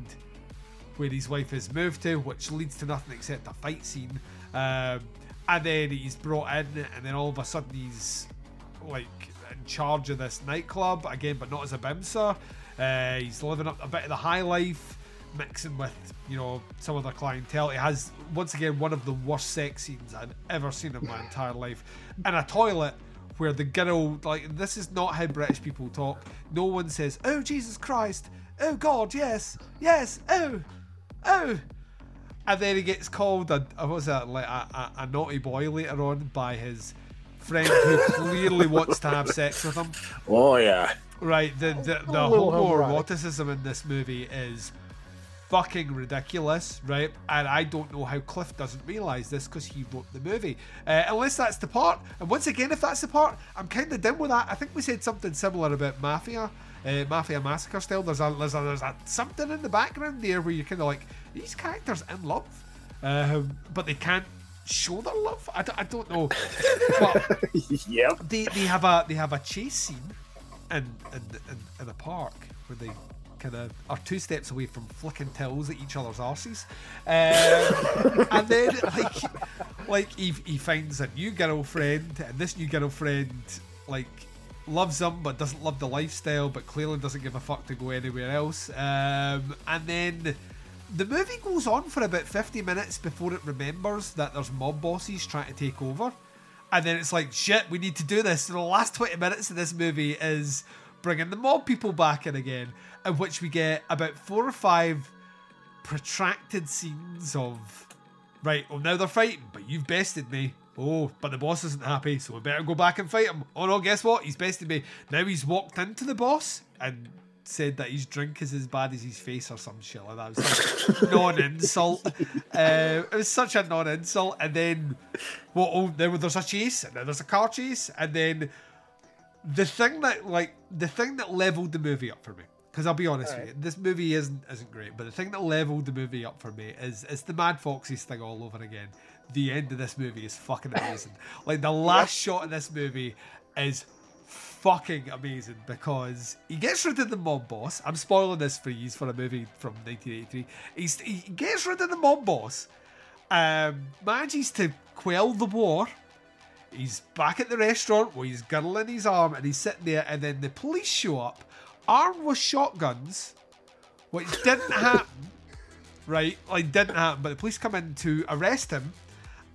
where his wife has moved to, which leads to nothing except a fight scene. Um, and then he's brought in, and then all of a sudden he's like. In charge of this nightclub again, but not as a bouncer. Uh, he's living up a bit of the high life, mixing with you know some of the clientele. He has once again one of the worst sex scenes I've ever seen in my entire life, in a toilet where the girl like this is not how British people talk. No one says, "Oh Jesus Christ! Oh God! Yes, yes! Oh, oh!" And then he gets called a what was that like a, a, a naughty boy later on by his. Friend who clearly wants to have sex with him. Oh yeah. Right. The the, the homoeroticism in this movie is fucking ridiculous, right? And I don't know how Cliff doesn't realise this because he wrote the movie. Uh, unless that's the part. And once again, if that's the part, I'm kind of done with that. I think we said something similar about Mafia, uh, Mafia Massacre. Still, there's a there's a, there's a something in the background there where you're kind of like these characters in love, um, but they can't. Show their love. I don't, I don't know. But yep. They they have a they have a chase scene in in in, in a park where they kind of are two steps away from flicking towels at each other's arses, um, and then like like he he finds a new girlfriend, and this new girlfriend like loves him but doesn't love the lifestyle, but clearly doesn't give a fuck to go anywhere else, um, and then. The movie goes on for about fifty minutes before it remembers that there's mob bosses trying to take over. And then it's like, shit, we need to do this. And the last twenty minutes of this movie is bringing the mob people back in again, in which we get about four or five protracted scenes of, right, well, now they're fighting, but you've bested me. Oh, but the boss isn't happy, so we better go back and fight him. Oh no, guess what? He's bested me. Now he's walked into the boss and said that his drink is as bad as his face or some shit like that. It was like non-insult. Uh, it was such a non-insult. And then, well, oh, now there's a chase, and now there's a car chase, and then the thing that, like, the thing that leveled the movie up for me, because I'll be honest right. with you, this movie isn't isn't great, but the thing that leveled the movie up for me is it's the Mad Foxes thing all over again. The end of this movie is fucking amazing. Like, the last shot of this movie is fucking amazing because he gets rid of the mob boss. I'm spoiling this for you for a movie from nineteen eighty-three. He's, he gets rid of the mob boss, um, manages to quell the war. He's back at the restaurant where he's girdling his arm and he's sitting there, and then the police show up, armed with shotguns, which didn't happen, right? Like, didn't happen, but the police come in to arrest him,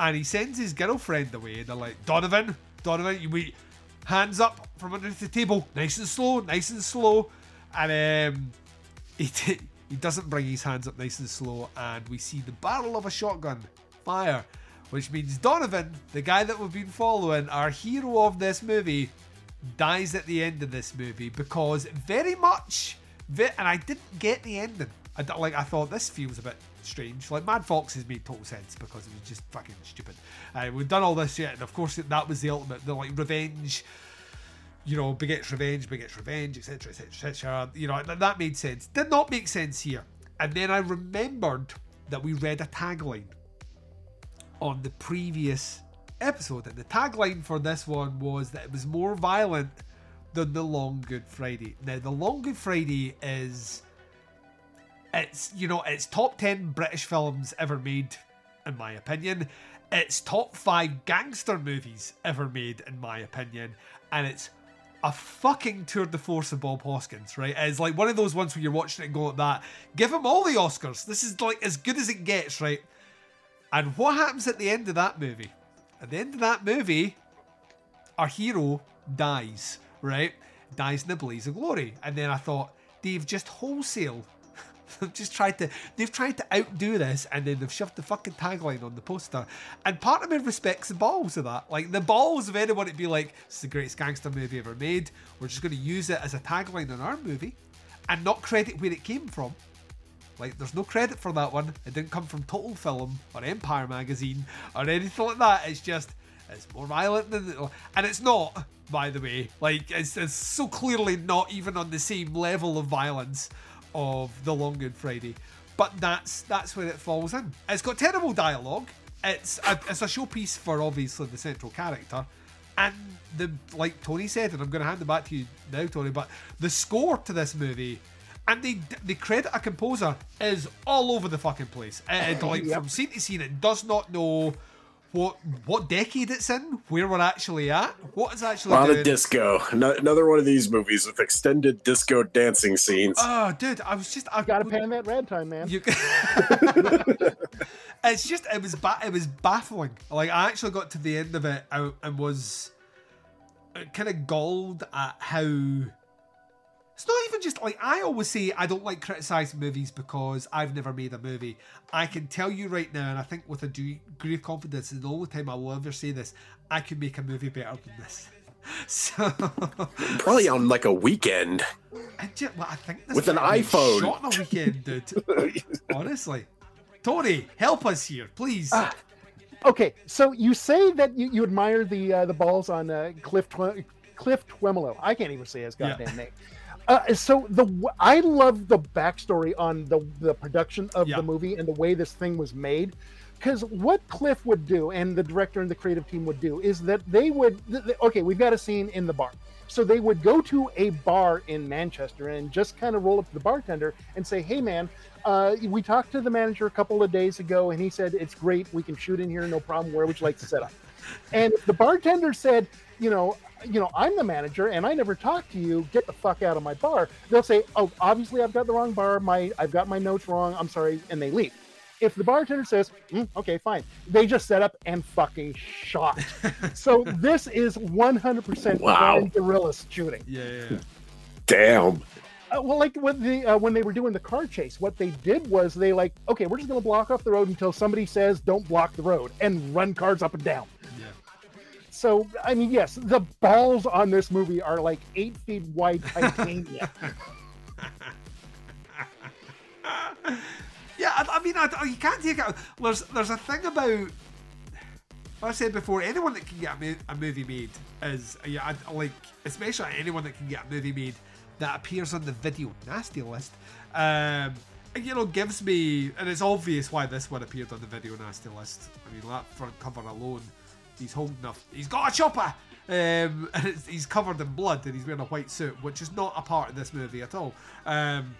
and he sends his girlfriend away, and they're like, Donovan, Donovan, you wait, hands up from underneath the table, nice and slow, nice and slow, and um, he, t- he doesn't bring his hands up nice and slow, and we see the barrel of a shotgun fire, which means Donovan, the guy that we've been following, our hero of this movie, dies at the end of this movie because very much, and I didn't get the ending. I, like, I thought this feels a bit strange. Like, Mad Foxes made total sense because it was just fucking stupid. Uh, we've done all this shit, and of course that was the ultimate, the, like, revenge, you know, begets revenge, begets revenge, etc, etc, et cetera. You know, that made sense. Did not make sense here. And then I remembered that we read a tagline on the previous episode, and the tagline for this one was that it was more violent than The Long Good Friday. Now, The Long Good Friday is, it's, you know, it's top ten British films ever made, in my opinion. It's top five gangster movies ever made, in my opinion. And it's a fucking tour de force of Bob Hoskins, right? It's like one of those ones where you're watching it and go like that. Give him all the Oscars. This is like as good as it gets, right? And what happens at the end of that movie? At the end of that movie, our hero dies, right? Dies in a blaze of glory. And then I thought, they've just wholesale, they've just tried to, they've tried to outdo this, and then they've shoved the fucking tagline on the poster. And part of me respects the balls of that. Like, the balls of anyone to be like, this is the greatest gangster movie ever made. We're just going to use it as a tagline on our movie and not credit where it came from. Like, there's no credit for that one. It didn't come from Total Film or Empire Magazine or anything like that. It's just, it's more violent than... The, and it's not, by the way. Like, it's, it's so clearly not even on the same level of violence of The Long Good Friday. But that's that's where it falls in. It's got terrible dialogue. It's a, it's a showpiece for, obviously, the central character. And, the like Tony said, and I'm going to hand it back to you now, Tony, but the score to this movie... And they the credit a composer is all over the fucking place. It, it, like, yep. From scene to scene, it does not know what what decade it's in, where we're actually at, what it's actually doing. A lot doing. Of disco. No, another one of these movies with extended disco dancing scenes. Oh, dude, I was just... I you gotta pan that rad time, man. You, it's just, it was ba- it was baffling. Like, I actually got to the end of it and was kind of galled at how... It's not even just, like, I always say I don't like criticising movies because I've never made a movie. I can tell you right now, and I think with a degree of confidence, it's the only time I will ever say this, I could make a movie better than this. So probably on, like, a weekend. I, just, well, I think this with an iPhone. Shot on a weekend, dude. Honestly. Tony, help us here, please. Uh, okay, so you say that you, you admire the uh, the balls on uh, Cliff Tw- Cliff Twemlow. I can't even say his goddamn yeah. name. Uh, so the I love the backstory on the, the production of yeah. the movie and the way this thing was made, because what Cliff would do and the director and the creative team would do is that they would they, okay we've got a scene in the bar, so they would go to a bar in Manchester and just kind of roll up to the bartender and say, hey man, uh, we talked to the manager a couple of days ago and he said it's great, we can shoot in here, no problem, where would you like to set up? And the bartender said, you know, you know, I'm the manager and I never talked to you, get the fuck out of my bar. They'll say, oh, obviously I've got the wrong bar. My, I've got my notes wrong. I'm sorry. And they leave. If the bartender says, mm, okay, fine, they just set up and fucking shot. So this is one hundred percent wow. guerrilla shooting. Yeah, yeah, yeah. Damn. Uh, well, like when the uh, when they were doing the car chase, what they did was they like, okay, we're just gonna block off the road until somebody says don't block the road, and run cars up and down. Yeah. So I mean, yes, the balls on this movie are like eight feet wide titania. Yeah, I, I mean, I, you can't take it. There's there's a thing about. Like I said before, anyone that can get a, a movie made is yeah, I, like especially anyone that can get a movie made that appears on the Video Nasty list. Um, and, you know, gives me, and it's obvious why this one appeared on the Video Nasty list. I mean, that front cover alone, he's holding a, he's got a chopper, um, and it's, he's covered in blood, and he's wearing a white suit, which is not a part of this movie at all. Um,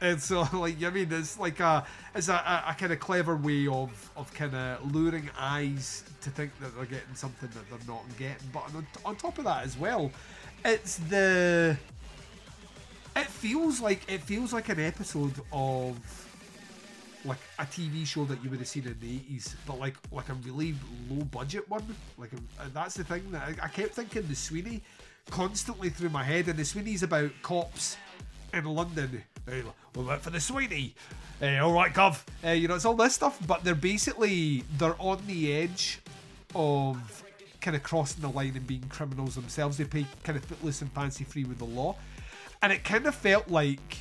and so, like, I mean, it's like a, it's a, a, a kind of clever way of, of kind of luring eyes to think that they're getting something that they're not getting. But on, on top of that as well, it's the, it feels like it feels like an episode of like a T V show that you would have seen in the eighties, but like like a really low budget one. Like a, that's the thing that I, I kept thinking The Sweeney constantly through my head, and The Sweeney's about cops in London. We'll look for The Sweeney. Uh, all right, Gov. Uh, you know, it's all this stuff, but they're basically they're on the edge of kind of crossing the line and being criminals themselves. They play kind of footloose and fancy free with the law. And it kind of felt like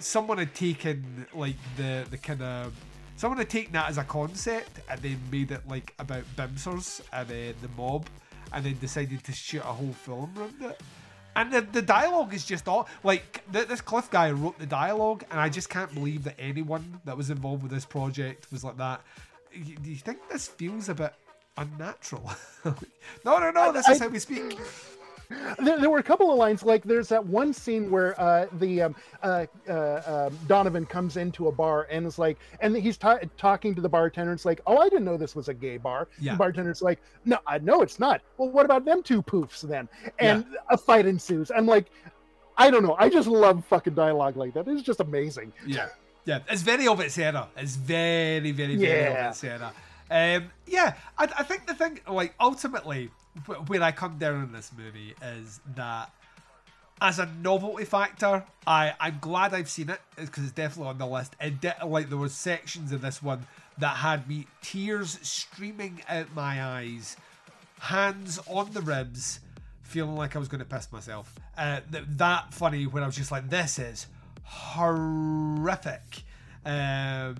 someone had taken like the the kind of someone had taken that as a concept and then made it like about bimsers and then the mob, and then decided to shoot a whole film around it. And the, the dialogue is just all like th- this Cliff guy wrote the dialogue, and I just can't believe that anyone that was involved with this project was like that. Do you think this feels a bit unnatural? no, no, no. This I, is how we speak. There, there were a couple of lines, like there's that one scene where uh, the um, uh, uh, uh, Donovan comes into a bar and is like, and he's ta- talking to the bartender. It's like, oh, I didn't know this was a gay bar. Yeah. The bartender's like, no, I know it's not. Well, what about them two poofs then? And yeah. a fight ensues. I'm like, I don't know. I just love fucking dialogue like that. It's just amazing. Yeah, yeah. It's very of its era. It's very, very, very yeah. of its era. Um, yeah, I, I think the thing, like, ultimately, where I come down on this movie is that as a novelty factor, I, I'm glad I've seen it because it's definitely on the list. It de- like there were sections in this one that had me tears streaming out my eyes, hands on the ribs, feeling like I was going to piss myself. Uh, th- that funny when I was just like, this is horrific. Um,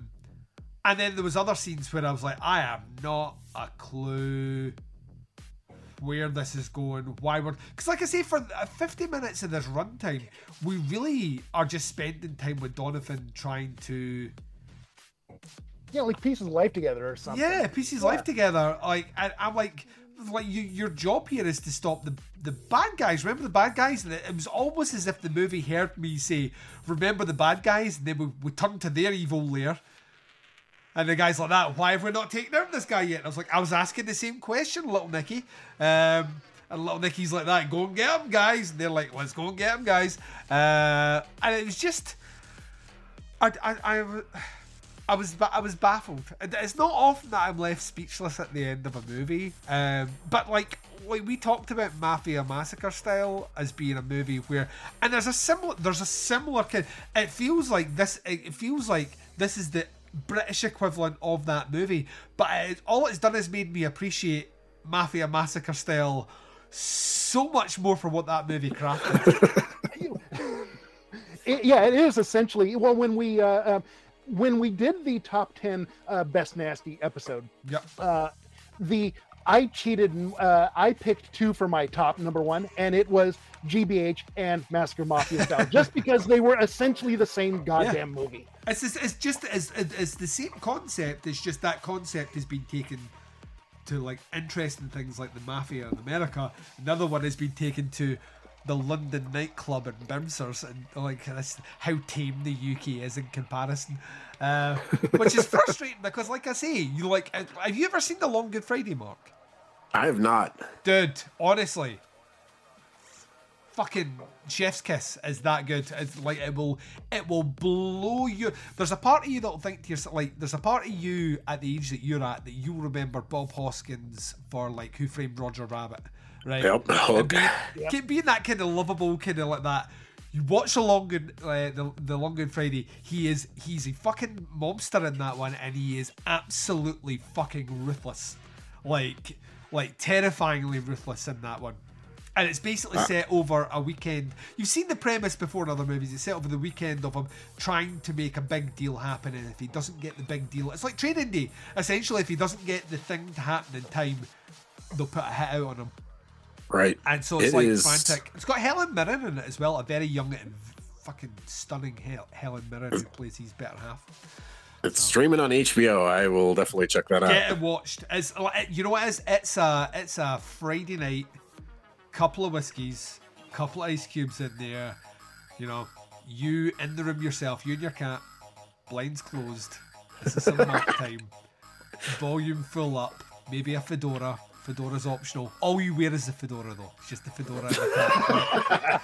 and then there was other scenes where I was like, I have not a clue where this is going, why we're, because like I say, for fifty minutes of this runtime, we really are just spending time with Donovan trying to, yeah, like pieces of life together or something. Yeah, pieces of yeah. life together. Like I, I'm like, like you, your job here is to stop the the bad guys. Remember the bad guys, and it, it was almost as if the movie heard me say, "Remember the bad guys," and then we we turn to their evil lair. And the guy's like that, why have we not taken out this guy yet? And I was like, I was asking the same question, little Nicky. Um, and little Nicky's like that, go and get him, guys. And they're like, let's go and get him, guys. Uh, and it was just, I, I, I, I was, I was baffled. It's not often that I'm left speechless at the end of a movie. Um, but like, like we talked about Mafia Massacre style as being a movie where, and there's a similar, there's a similar kind. It feels like this. It feels like this is the British equivalent of that movie, but it, all it's done is made me appreciate Mafia Massacre style so much more for what that movie crafted. it, yeah, it is essentially. Well, when we uh, um, when we did the top ten uh, best nasty episode, yep. uh, the I cheated. Uh, I picked two for my top number one, and it was G B H and Massacre Mafia Style, just because they were essentially the same goddamn yeah. movie. It's just, it's just it's, it's the same concept. It's just that concept has been taken to like interesting things like the mafia in America. Another one has been taken to the London nightclub and bouncers, and like that's how tame the U K is in comparison, uh, which is frustrating because, like I say, you like have you ever seen The Long Good Friday, Mark? I have not, dude. Honestly, fucking chef's kiss. Is that good? It's like it will it will blow you. There's a part of you that'll think to yourself, like, there's a part of you at the age that you're at that you'll remember Bob Hoskins for, like, Who Framed Roger Rabbit, right? Yep. Okay. Being, yep. being that kind of lovable, kind of like that. You watch the Long Good, uh, the the Long Good Friday. He is he's a fucking mobster in that one, and he is absolutely fucking ruthless, like like terrifyingly ruthless in that one. And it's basically set over a weekend. You've seen the premise before in other movies. It's set over the weekend of him trying to make a big deal happen, and if he doesn't get the big deal, it's like Trading Day. Essentially, if he doesn't get the thing to happen in time, they'll put a hit out on him. Right. And so it's it like is... frantic. It's got Helen Mirren in it as well, a very young and fucking stunning Hel- Helen Mirren who plays his better half. It's so. Streaming on H B O. I will definitely check that out. Get it watched. It's, you know what it is? It's a, it's a Friday night, couple of whiskeys, couple of ice cubes in there, you know, you in the room yourself, you and your cat, blinds closed. This is some night time. Volume full up, maybe a fedora. Fedora's optional. All you wear is the fedora, though. It's just the fedora and the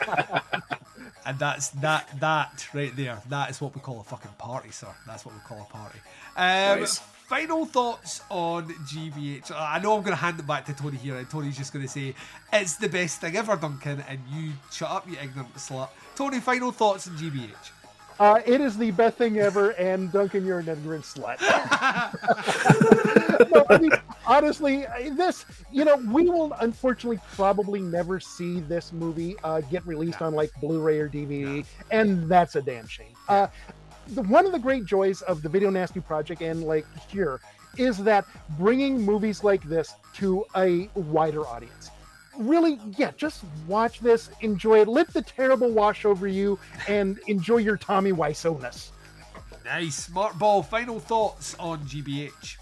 cap. And that's that that right there. That is what we call a fucking party, sir. That's what we call a party. Um, nice. Final thoughts on G B H. I know I'm going to hand it back to Tony here, and Tony's just going to say, it's the best thing ever, Duncan, and you shut up, you ignorant slut. Tony, final thoughts on G B H. Uh, it is the best thing ever, and Duncan, you're an ignorant slut. No, I mean, honestly, this, you know, we will unfortunately probably never see this movie uh, get released on like Blu-ray or D V D, no. and that's a damn shame. Uh, the, one of the great joys of the Video Nasty Project and like here is that bringing movies like this to a wider audience. Really, yeah, just watch this, enjoy it, let the terrible wash over you, and enjoy your Tommy Wiseau-ness. Nice. Mark Ball, final thoughts on G B H.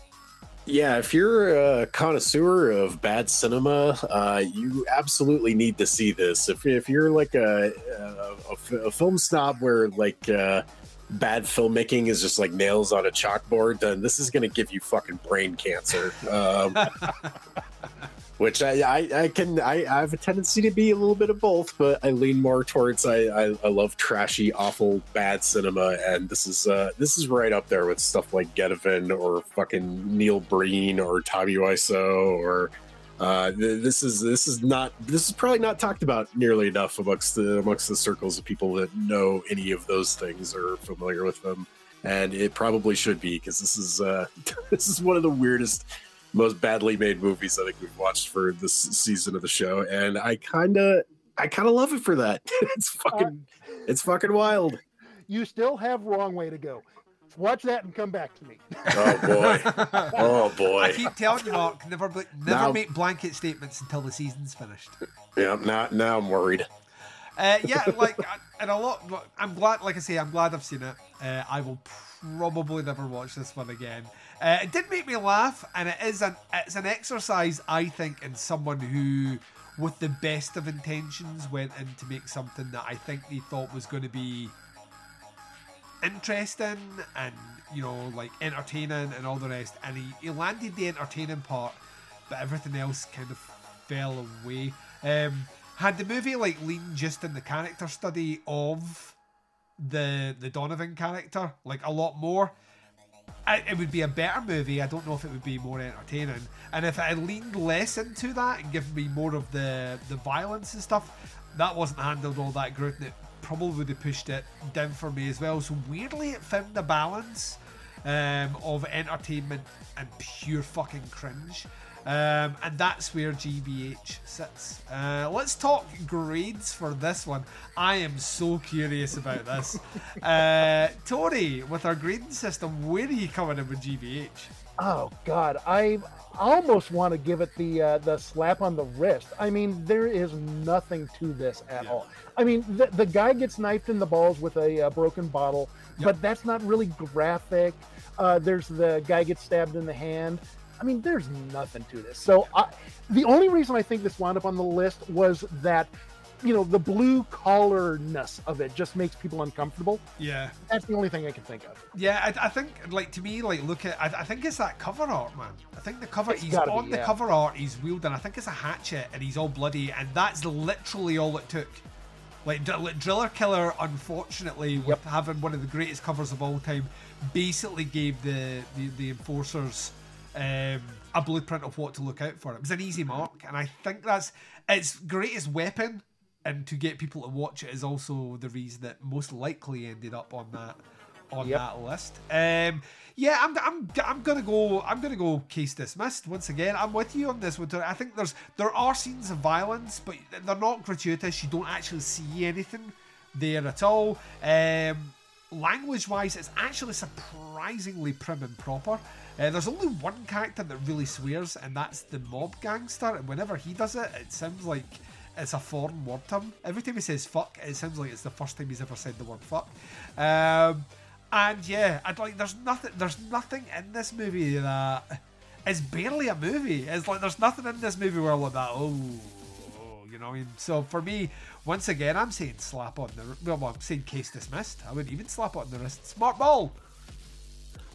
Yeah, if you're a connoisseur of bad cinema, uh, you absolutely need to see this. If if you're like a, a, a film snob where like uh, bad filmmaking is just like nails on a chalkboard, then this is going to give you fucking brain cancer. Um, which I, I, I can I, I have a tendency to be a little bit of both, but I lean more towards I, I, I love trashy, awful, bad cinema, and this is uh, this is right up there with stuff like Getavin or fucking Neil Breen or Tommy Wiseau or uh, th- this is this is not this is probably not talked about nearly enough amongst the amongst the circles of people that know any of those things or are familiar with them, and it probably should be because this is uh, this is one of the weirdest. Most badly made movies I think we've watched for this season of the show, and I kind of, I kind of love it for that. It's fucking, uh, it's fucking wild. You still have Wrong Way to Go. Watch that and come back to me. Oh boy, oh boy. I keep telling you, Mark, never, never now, make blanket statements until the season's finished. Yeah, now, now I'm worried. Uh, yeah, like, and a lot. I'm glad, like I say, I'm glad I've seen it. Uh, I will probably never watch this one again. Uh, it did make me laugh, and it is an it's an exercise, I think, in someone who, with the best of intentions, went in to make something that I think they thought was going to be interesting and, you know, like entertaining and all the rest. And he, he landed the entertaining part, but everything else kind of fell away. Um, had the movie like leaned just in the character study of the the Donovan character, like a lot more, I, it would be a better movie. I don't know if it would be more entertaining. And if I leaned less into that and given me more of the, the violence and stuff, that wasn't handled all that great, and it probably would have pushed it down for me as well. So weirdly, it found the balance um, of entertainment and pure fucking cringe. Um, and that's where G B H sits. Uh, let's talk grades for this one. I am so curious about this. Uh, Tori, with our grading system, where are you coming in with G B H? Oh God, I almost want to give it the uh, the slap on the wrist. I mean, there is nothing to this at yeah. all. I mean, the, the guy gets knifed in the balls with a, a broken bottle, yep. but that's not really graphic. Uh, there's the guy gets stabbed in the hand. I mean, there's nothing to this. So I, the only reason I think this wound up on the list was that, you know, the blue collar-ness of it just makes people uncomfortable. Yeah. That's the only thing I can think of. Yeah, I, I think, like, to me, like, look at, I, I think it's that cover art, man. I think the cover, it's he's on be, the yeah. cover art, he's wielding, I think it's a hatchet, and he's all bloody, and that's literally all it took Like, like Driller Killer, unfortunately, with yep. having one of the greatest covers of all time, basically gave the the, the enforcers um, a blueprint of what to look out for. It was an easy mark, and I think that's its greatest weapon. And to get people to watch it is also the reason that most likely ended up on that on yep. that list. Um, yeah, I'm I'm I'm gonna go I'm gonna go case dismissed once again. I'm with you on this one. I think there's there are scenes of violence, but they're not gratuitous. You don't actually see anything there at all. Um, language-wise, it's actually surprisingly prim and proper. Uh, there's only one character that really swears, and that's the mob gangster. And whenever he does it, it sounds like it's a foreign word to him. Every time he says fuck, it sounds like it's the first time he's ever said the word fuck. Um, and yeah, I'd like there's nothing there's nothing in this movie that it's barely a movie. It's like there's nothing in this movie where I'm like that, oh, oh you know what I mean? So for me, once again, I'm saying slap on the well, I'm saying case dismissed. I wouldn't even slap on the wrist. Smart ball.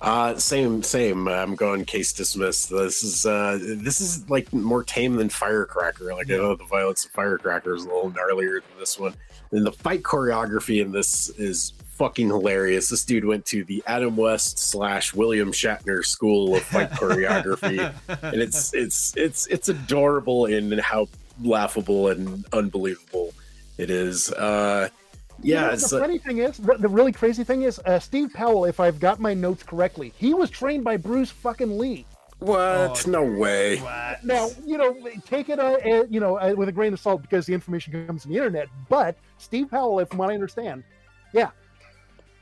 Uh, same, same. I'm going case dismissed. This is, uh, this is like more tame than Firecracker. Like, I know the violence of Firecracker is a little gnarlier than this one. And the fight choreography in this is fucking hilarious. This dude went to the Adam West slash William Shatner school of fight choreography. And it's, it's, it's, it's adorable in how laughable and unbelievable it is. Uh, Yeah, you know, the funny thing is, the really crazy thing is, uh, Steve Powell, if I've got my notes correctly, he was trained by Bruce fucking Lee. What? Oh, no way. What? Now, you know, take it, uh, uh, you know, uh, with a grain of salt because the information comes from the internet. But Steve Powell, if from what I understand, yeah,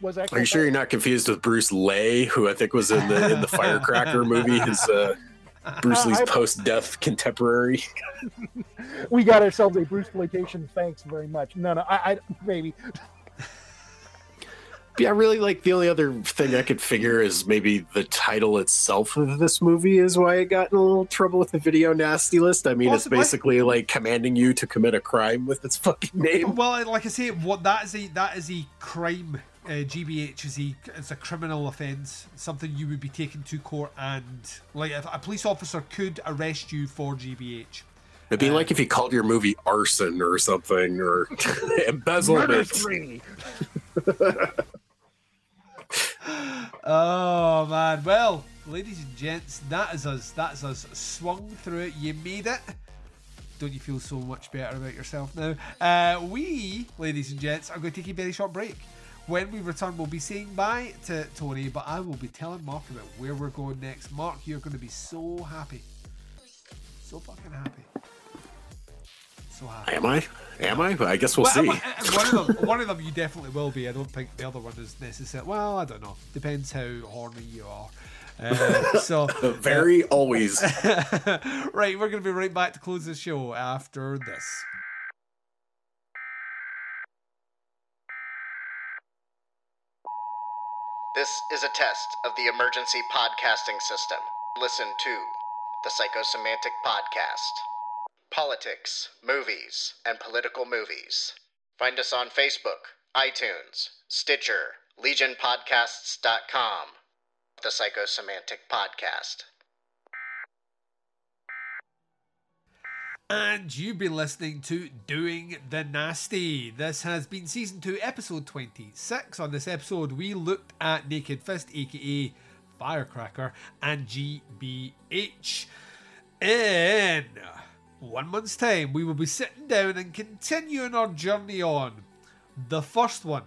was actually. Are you sure you're not confused with Bruce Lay, who I think was in the in the Firecracker movie? His uh, Bruce Lee's uh, post-death contemporary. We got ourselves a Bruceploitation. Thanks very much. No, no, I, I maybe. Yeah, really. Like the only other thing I could figure is maybe the title itself of this movie is why I got in a little trouble with the Video Nasty list. I mean, well, it's basically I... like commanding you to commit a crime with its fucking name. Well, like I say, what that is a that is a crime. Uh, G B H is a, it's a criminal offence, something you would be taken to court, and like if a police officer could arrest you for G B H. It'd be um, like if you called your movie arson or something, or embezzlement. Oh man, well, ladies and gents, that is us, that's us swung through it. You made it. Don't you feel so much better about yourself now? Uh, we, ladies and gents, are going to take a very short break. When we return, we'll be saying bye to Tony, but I will be telling Mark about where we're going next. Mark, you're going to be so happy. So fucking happy. So happy. Am I? Am I? I guess we'll, well see. I, one, of them, one of them you definitely will be. I don't think the other one is necessary. Well, I don't know. Depends how horny you are. Uh, so Very uh, always. Right, we're going to be right back to close the show after this. This is a test of the emergency podcasting system. Listen to the Psychosemantic Podcast. Politics, movies, and political movies. Find us on Facebook, iTunes, Stitcher, legion podcasts dot com. The Psychosemantic Podcast. And you've been listening to Doing the Nasty. This has been Season two, Episode twenty-six. On this episode, we looked at Naked Fist, aka Firecracker, and G B H. In one month's time, we will be sitting down and continuing our journey on the first one,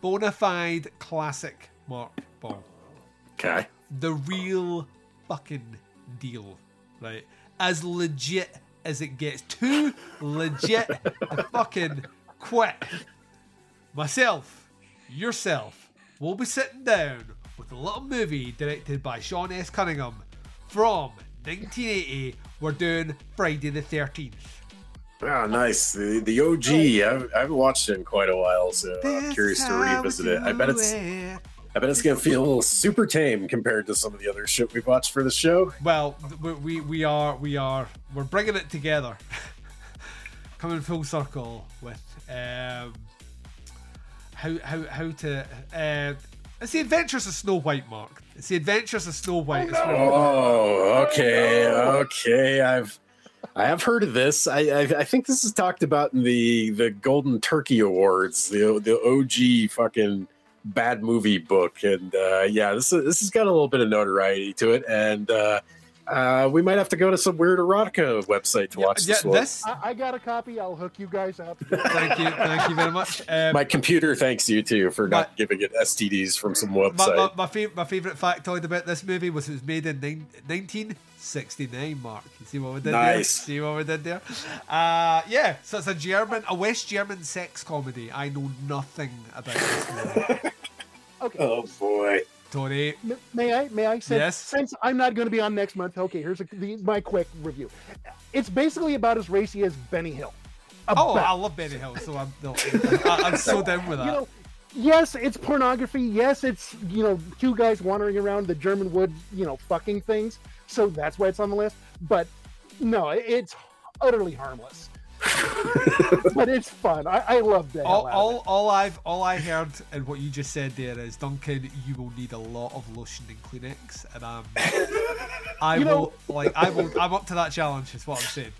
Bonafide Classic Mark Ball. Okay. The real fucking deal, right? As legit as it gets. Too legit to fucking quit. Myself, yourself, we'll be sitting down with a little movie directed by Sean S. Cunningham from nineteen eighty. We're doing Friday the thirteenth. Oh, nice. The, the O G. I've, I haven't watched it in quite a while, so this I'm curious to revisit it. I bet it's... It. I bet it's going to feel a little super tame compared to some of the other shit we've watched for the show. Well, we we are, we are, we're bringing it together. Coming full circle with um, how how how to... Uh, it's The Adventures of Snow White, Mark. It's The Adventures of Snow White. Oh, no. oh okay, okay. I've I have heard of this. I, I I think this is talked about in the the Golden Turkey Awards, the the O G fucking bad movie book, and uh, yeah, this is, this has got a little bit of notoriety to it, and uh, uh, we might have to go to some weird erotica website to yeah, watch yeah, this. this... One. I, I got a copy. I'll hook you guys up. Thank you, thank you very much. Um, my computer thanks you too for not my, giving it S T Ds from some website. My, my, my, fav- my favorite factoid about this movie was it was made in nineteen. 19- sixty-nine, Mark. You see what we did nice. there? See what we did there? Uh, yeah, so it's a German, a West German sex comedy. I know nothing about this movie. Okay. Oh, boy. Tony. M- may I? May I? Since, yes. Since I'm not going to be on next month, okay, here's a, the, my quick review. It's basically about as racy as Benny Hill. About. Oh, I love Benny Hill, so I'm, no, I, I'm so down with that. You know, yes, it's pornography. Yes, it's, you know, two guys wandering around the German woods, you know, fucking things. So that's why it's on the list. But no, it's utterly harmless. But it's fun. I, I love that. All, all, all I've, all I heard and what you just said there is, Duncan, you will need a lot of lotion and Kleenex, and I'm, I you will, know, like, I will, I'm up to that challenge. Is what I'm saying.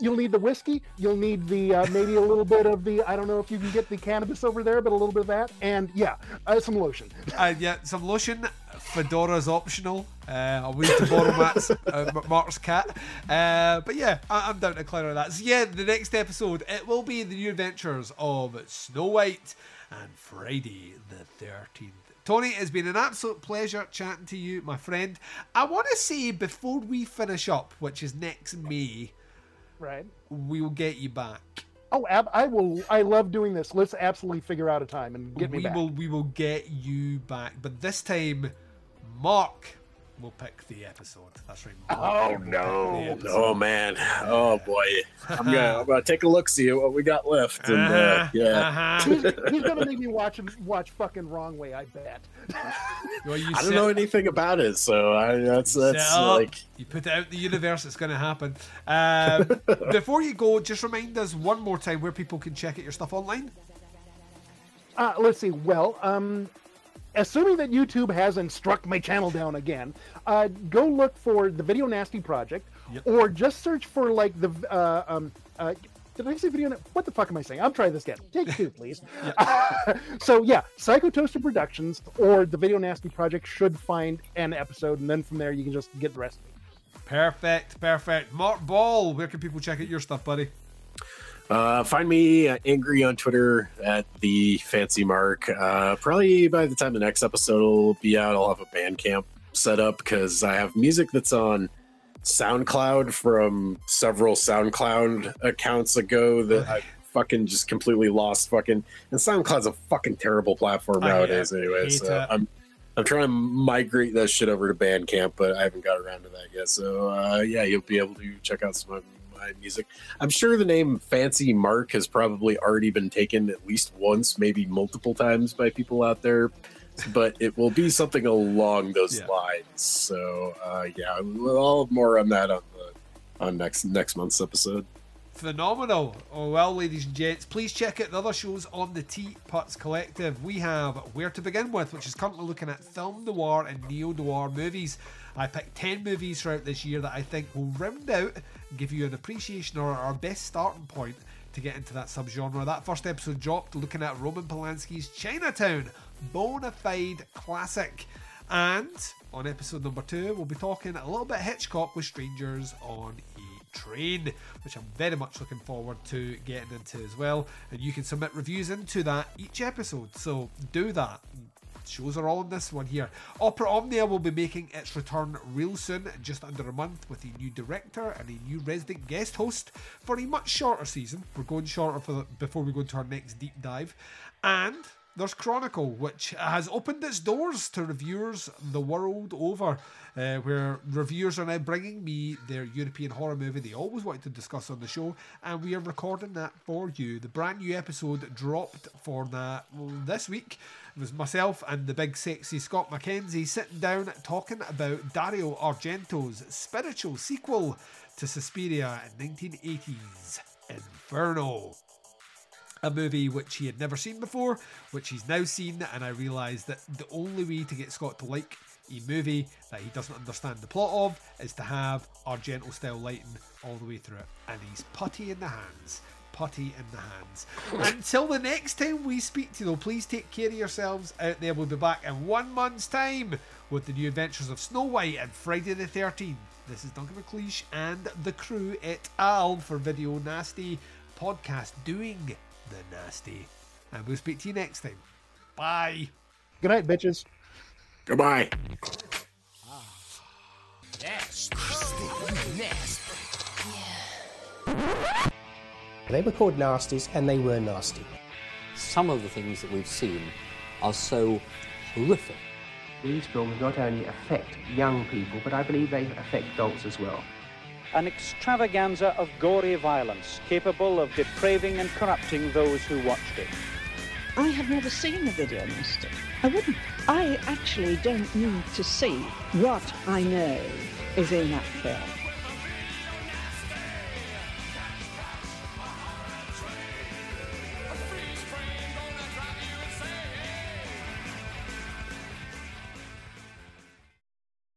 You'll need the whiskey. You'll need the uh, maybe a little bit of the. I don't know if you can get the cannabis over there, but a little bit of that, and yeah, uh, some lotion. Uh, yeah, some lotion. Fedora's optional. Uh, I'll wait to borrow Matt's, uh, Mark's cat. Uh, but yeah, I- I'm down to clear on that. So yeah, the next episode, it will be The New Adventures of Snow White and Friday the thirteenth. Tony, it's been an absolute pleasure chatting to you, my friend. I want to say, before we finish up, which is next May, right, we will get you back. Oh, ab- I will. I love doing this. Let's absolutely figure out a time and get me we back. We will. We will get you back, but this time, Mark will pick the episode. That's right. Mark oh no! Oh man! Oh boy! I'm gonna, I'm gonna take a look, see what we got left. And, uh, yeah, uh-huh. he's, he's gonna make me watch him watch fucking Wrong Way. I bet. Well, I don't know anything about it, so I, that's that's like you put it out in the universe. It's gonna happen. Um, before you go, just remind us one more time where people can check out your stuff online. Uh, let's see. Well, um. Assuming that YouTube hasn't struck my channel down again, uh, go look for the Video Nasty Project, yep. Or just search for like the. Uh, um, uh, did I say video? Na- what the fuck am I saying? I'm trying this again. Take two, please. uh, so yeah, Psycho Toaster Productions or the Video Nasty Project should find an episode, and then from there you can just get the rest of it. Perfect, perfect. Mark Ball, where can people check out your stuff, buddy? Uh, find me uh, angry on Twitter at the fancy mark. Uh, probably by the time the next episode will be out, I'll have a Bandcamp set up because I have music that's on SoundCloud from several SoundCloud accounts ago that I fucking just completely lost. Fucking and SoundCloud's a fucking terrible platform nowadays, anyway. So that. I'm I'm trying to migrate that shit over to Bandcamp, but I haven't got around to that yet. So uh, yeah, you'll be able to check out some of my music. I'm sure the name Fancy Mark has probably already been taken at least once, maybe multiple times by people out there, but it will be something along those yeah. lines. So uh yeah, I'll have more on that on the on next next month's episode. Phenomenal. Oh well, ladies and gents, please check out the other shows on the Teapots Collective. We have Where to Begin With, which is currently looking at film noir and neo-noir movies. I picked ten movies throughout this year that I think will round out and give you an appreciation or our best starting point to get into that subgenre. That first episode dropped looking at Roman Polanski's Chinatown, bona fide classic. And on episode number two, we'll be talking a little bit Hitchcock with Strangers on a Train, which I'm very much looking forward to getting into as well. And you can submit reviews into that each episode, so do that. Shows are all in this one here. Opera Omnia will be making its return real soon, just under a month, with a new director and a new resident guest host for a much shorter season. We're going shorter for the, before we go into our next deep dive. And there's Chronicle, which has opened its doors to reviewers the world over, uh, where reviewers are now bringing me their European horror movie they always wanted to discuss on the show, and we are recording that for you. The brand new episode dropped for that this week. It was myself and the big sexy Scott McKenzie sitting down talking about Dario Argento's spiritual sequel to Suspiria in nineteen eighties, Inferno. A movie which he had never seen before, which he's now seen, and I realised that the only way to get Scott to like a movie that he doesn't understand the plot of is to have Argento style lighting all the way through it. And he's putty in the hands. Putty in the hands. Until the next time we speak to you, though, please take care of yourselves out there. We'll be back in one month's time with The New Adventures of Snow White and Friday the thirteenth. This is Duncan McLeish and the crew et al. For Video Nasty Podcast, Doing the Nasty. And we'll speak to you next time. Bye. Good night, bitches. Goodbye. Nasty. Nasty. Yeah. They were called nasties, and they were nasty. Some of the things that we've seen are so horrific. These films not only affect young people, but I believe they affect adults as well. An extravaganza of gory violence, capable of depraving and corrupting those who watched it. I have never seen a Video Nasty. I wouldn't. I actually don't need to see. What I know is in that film.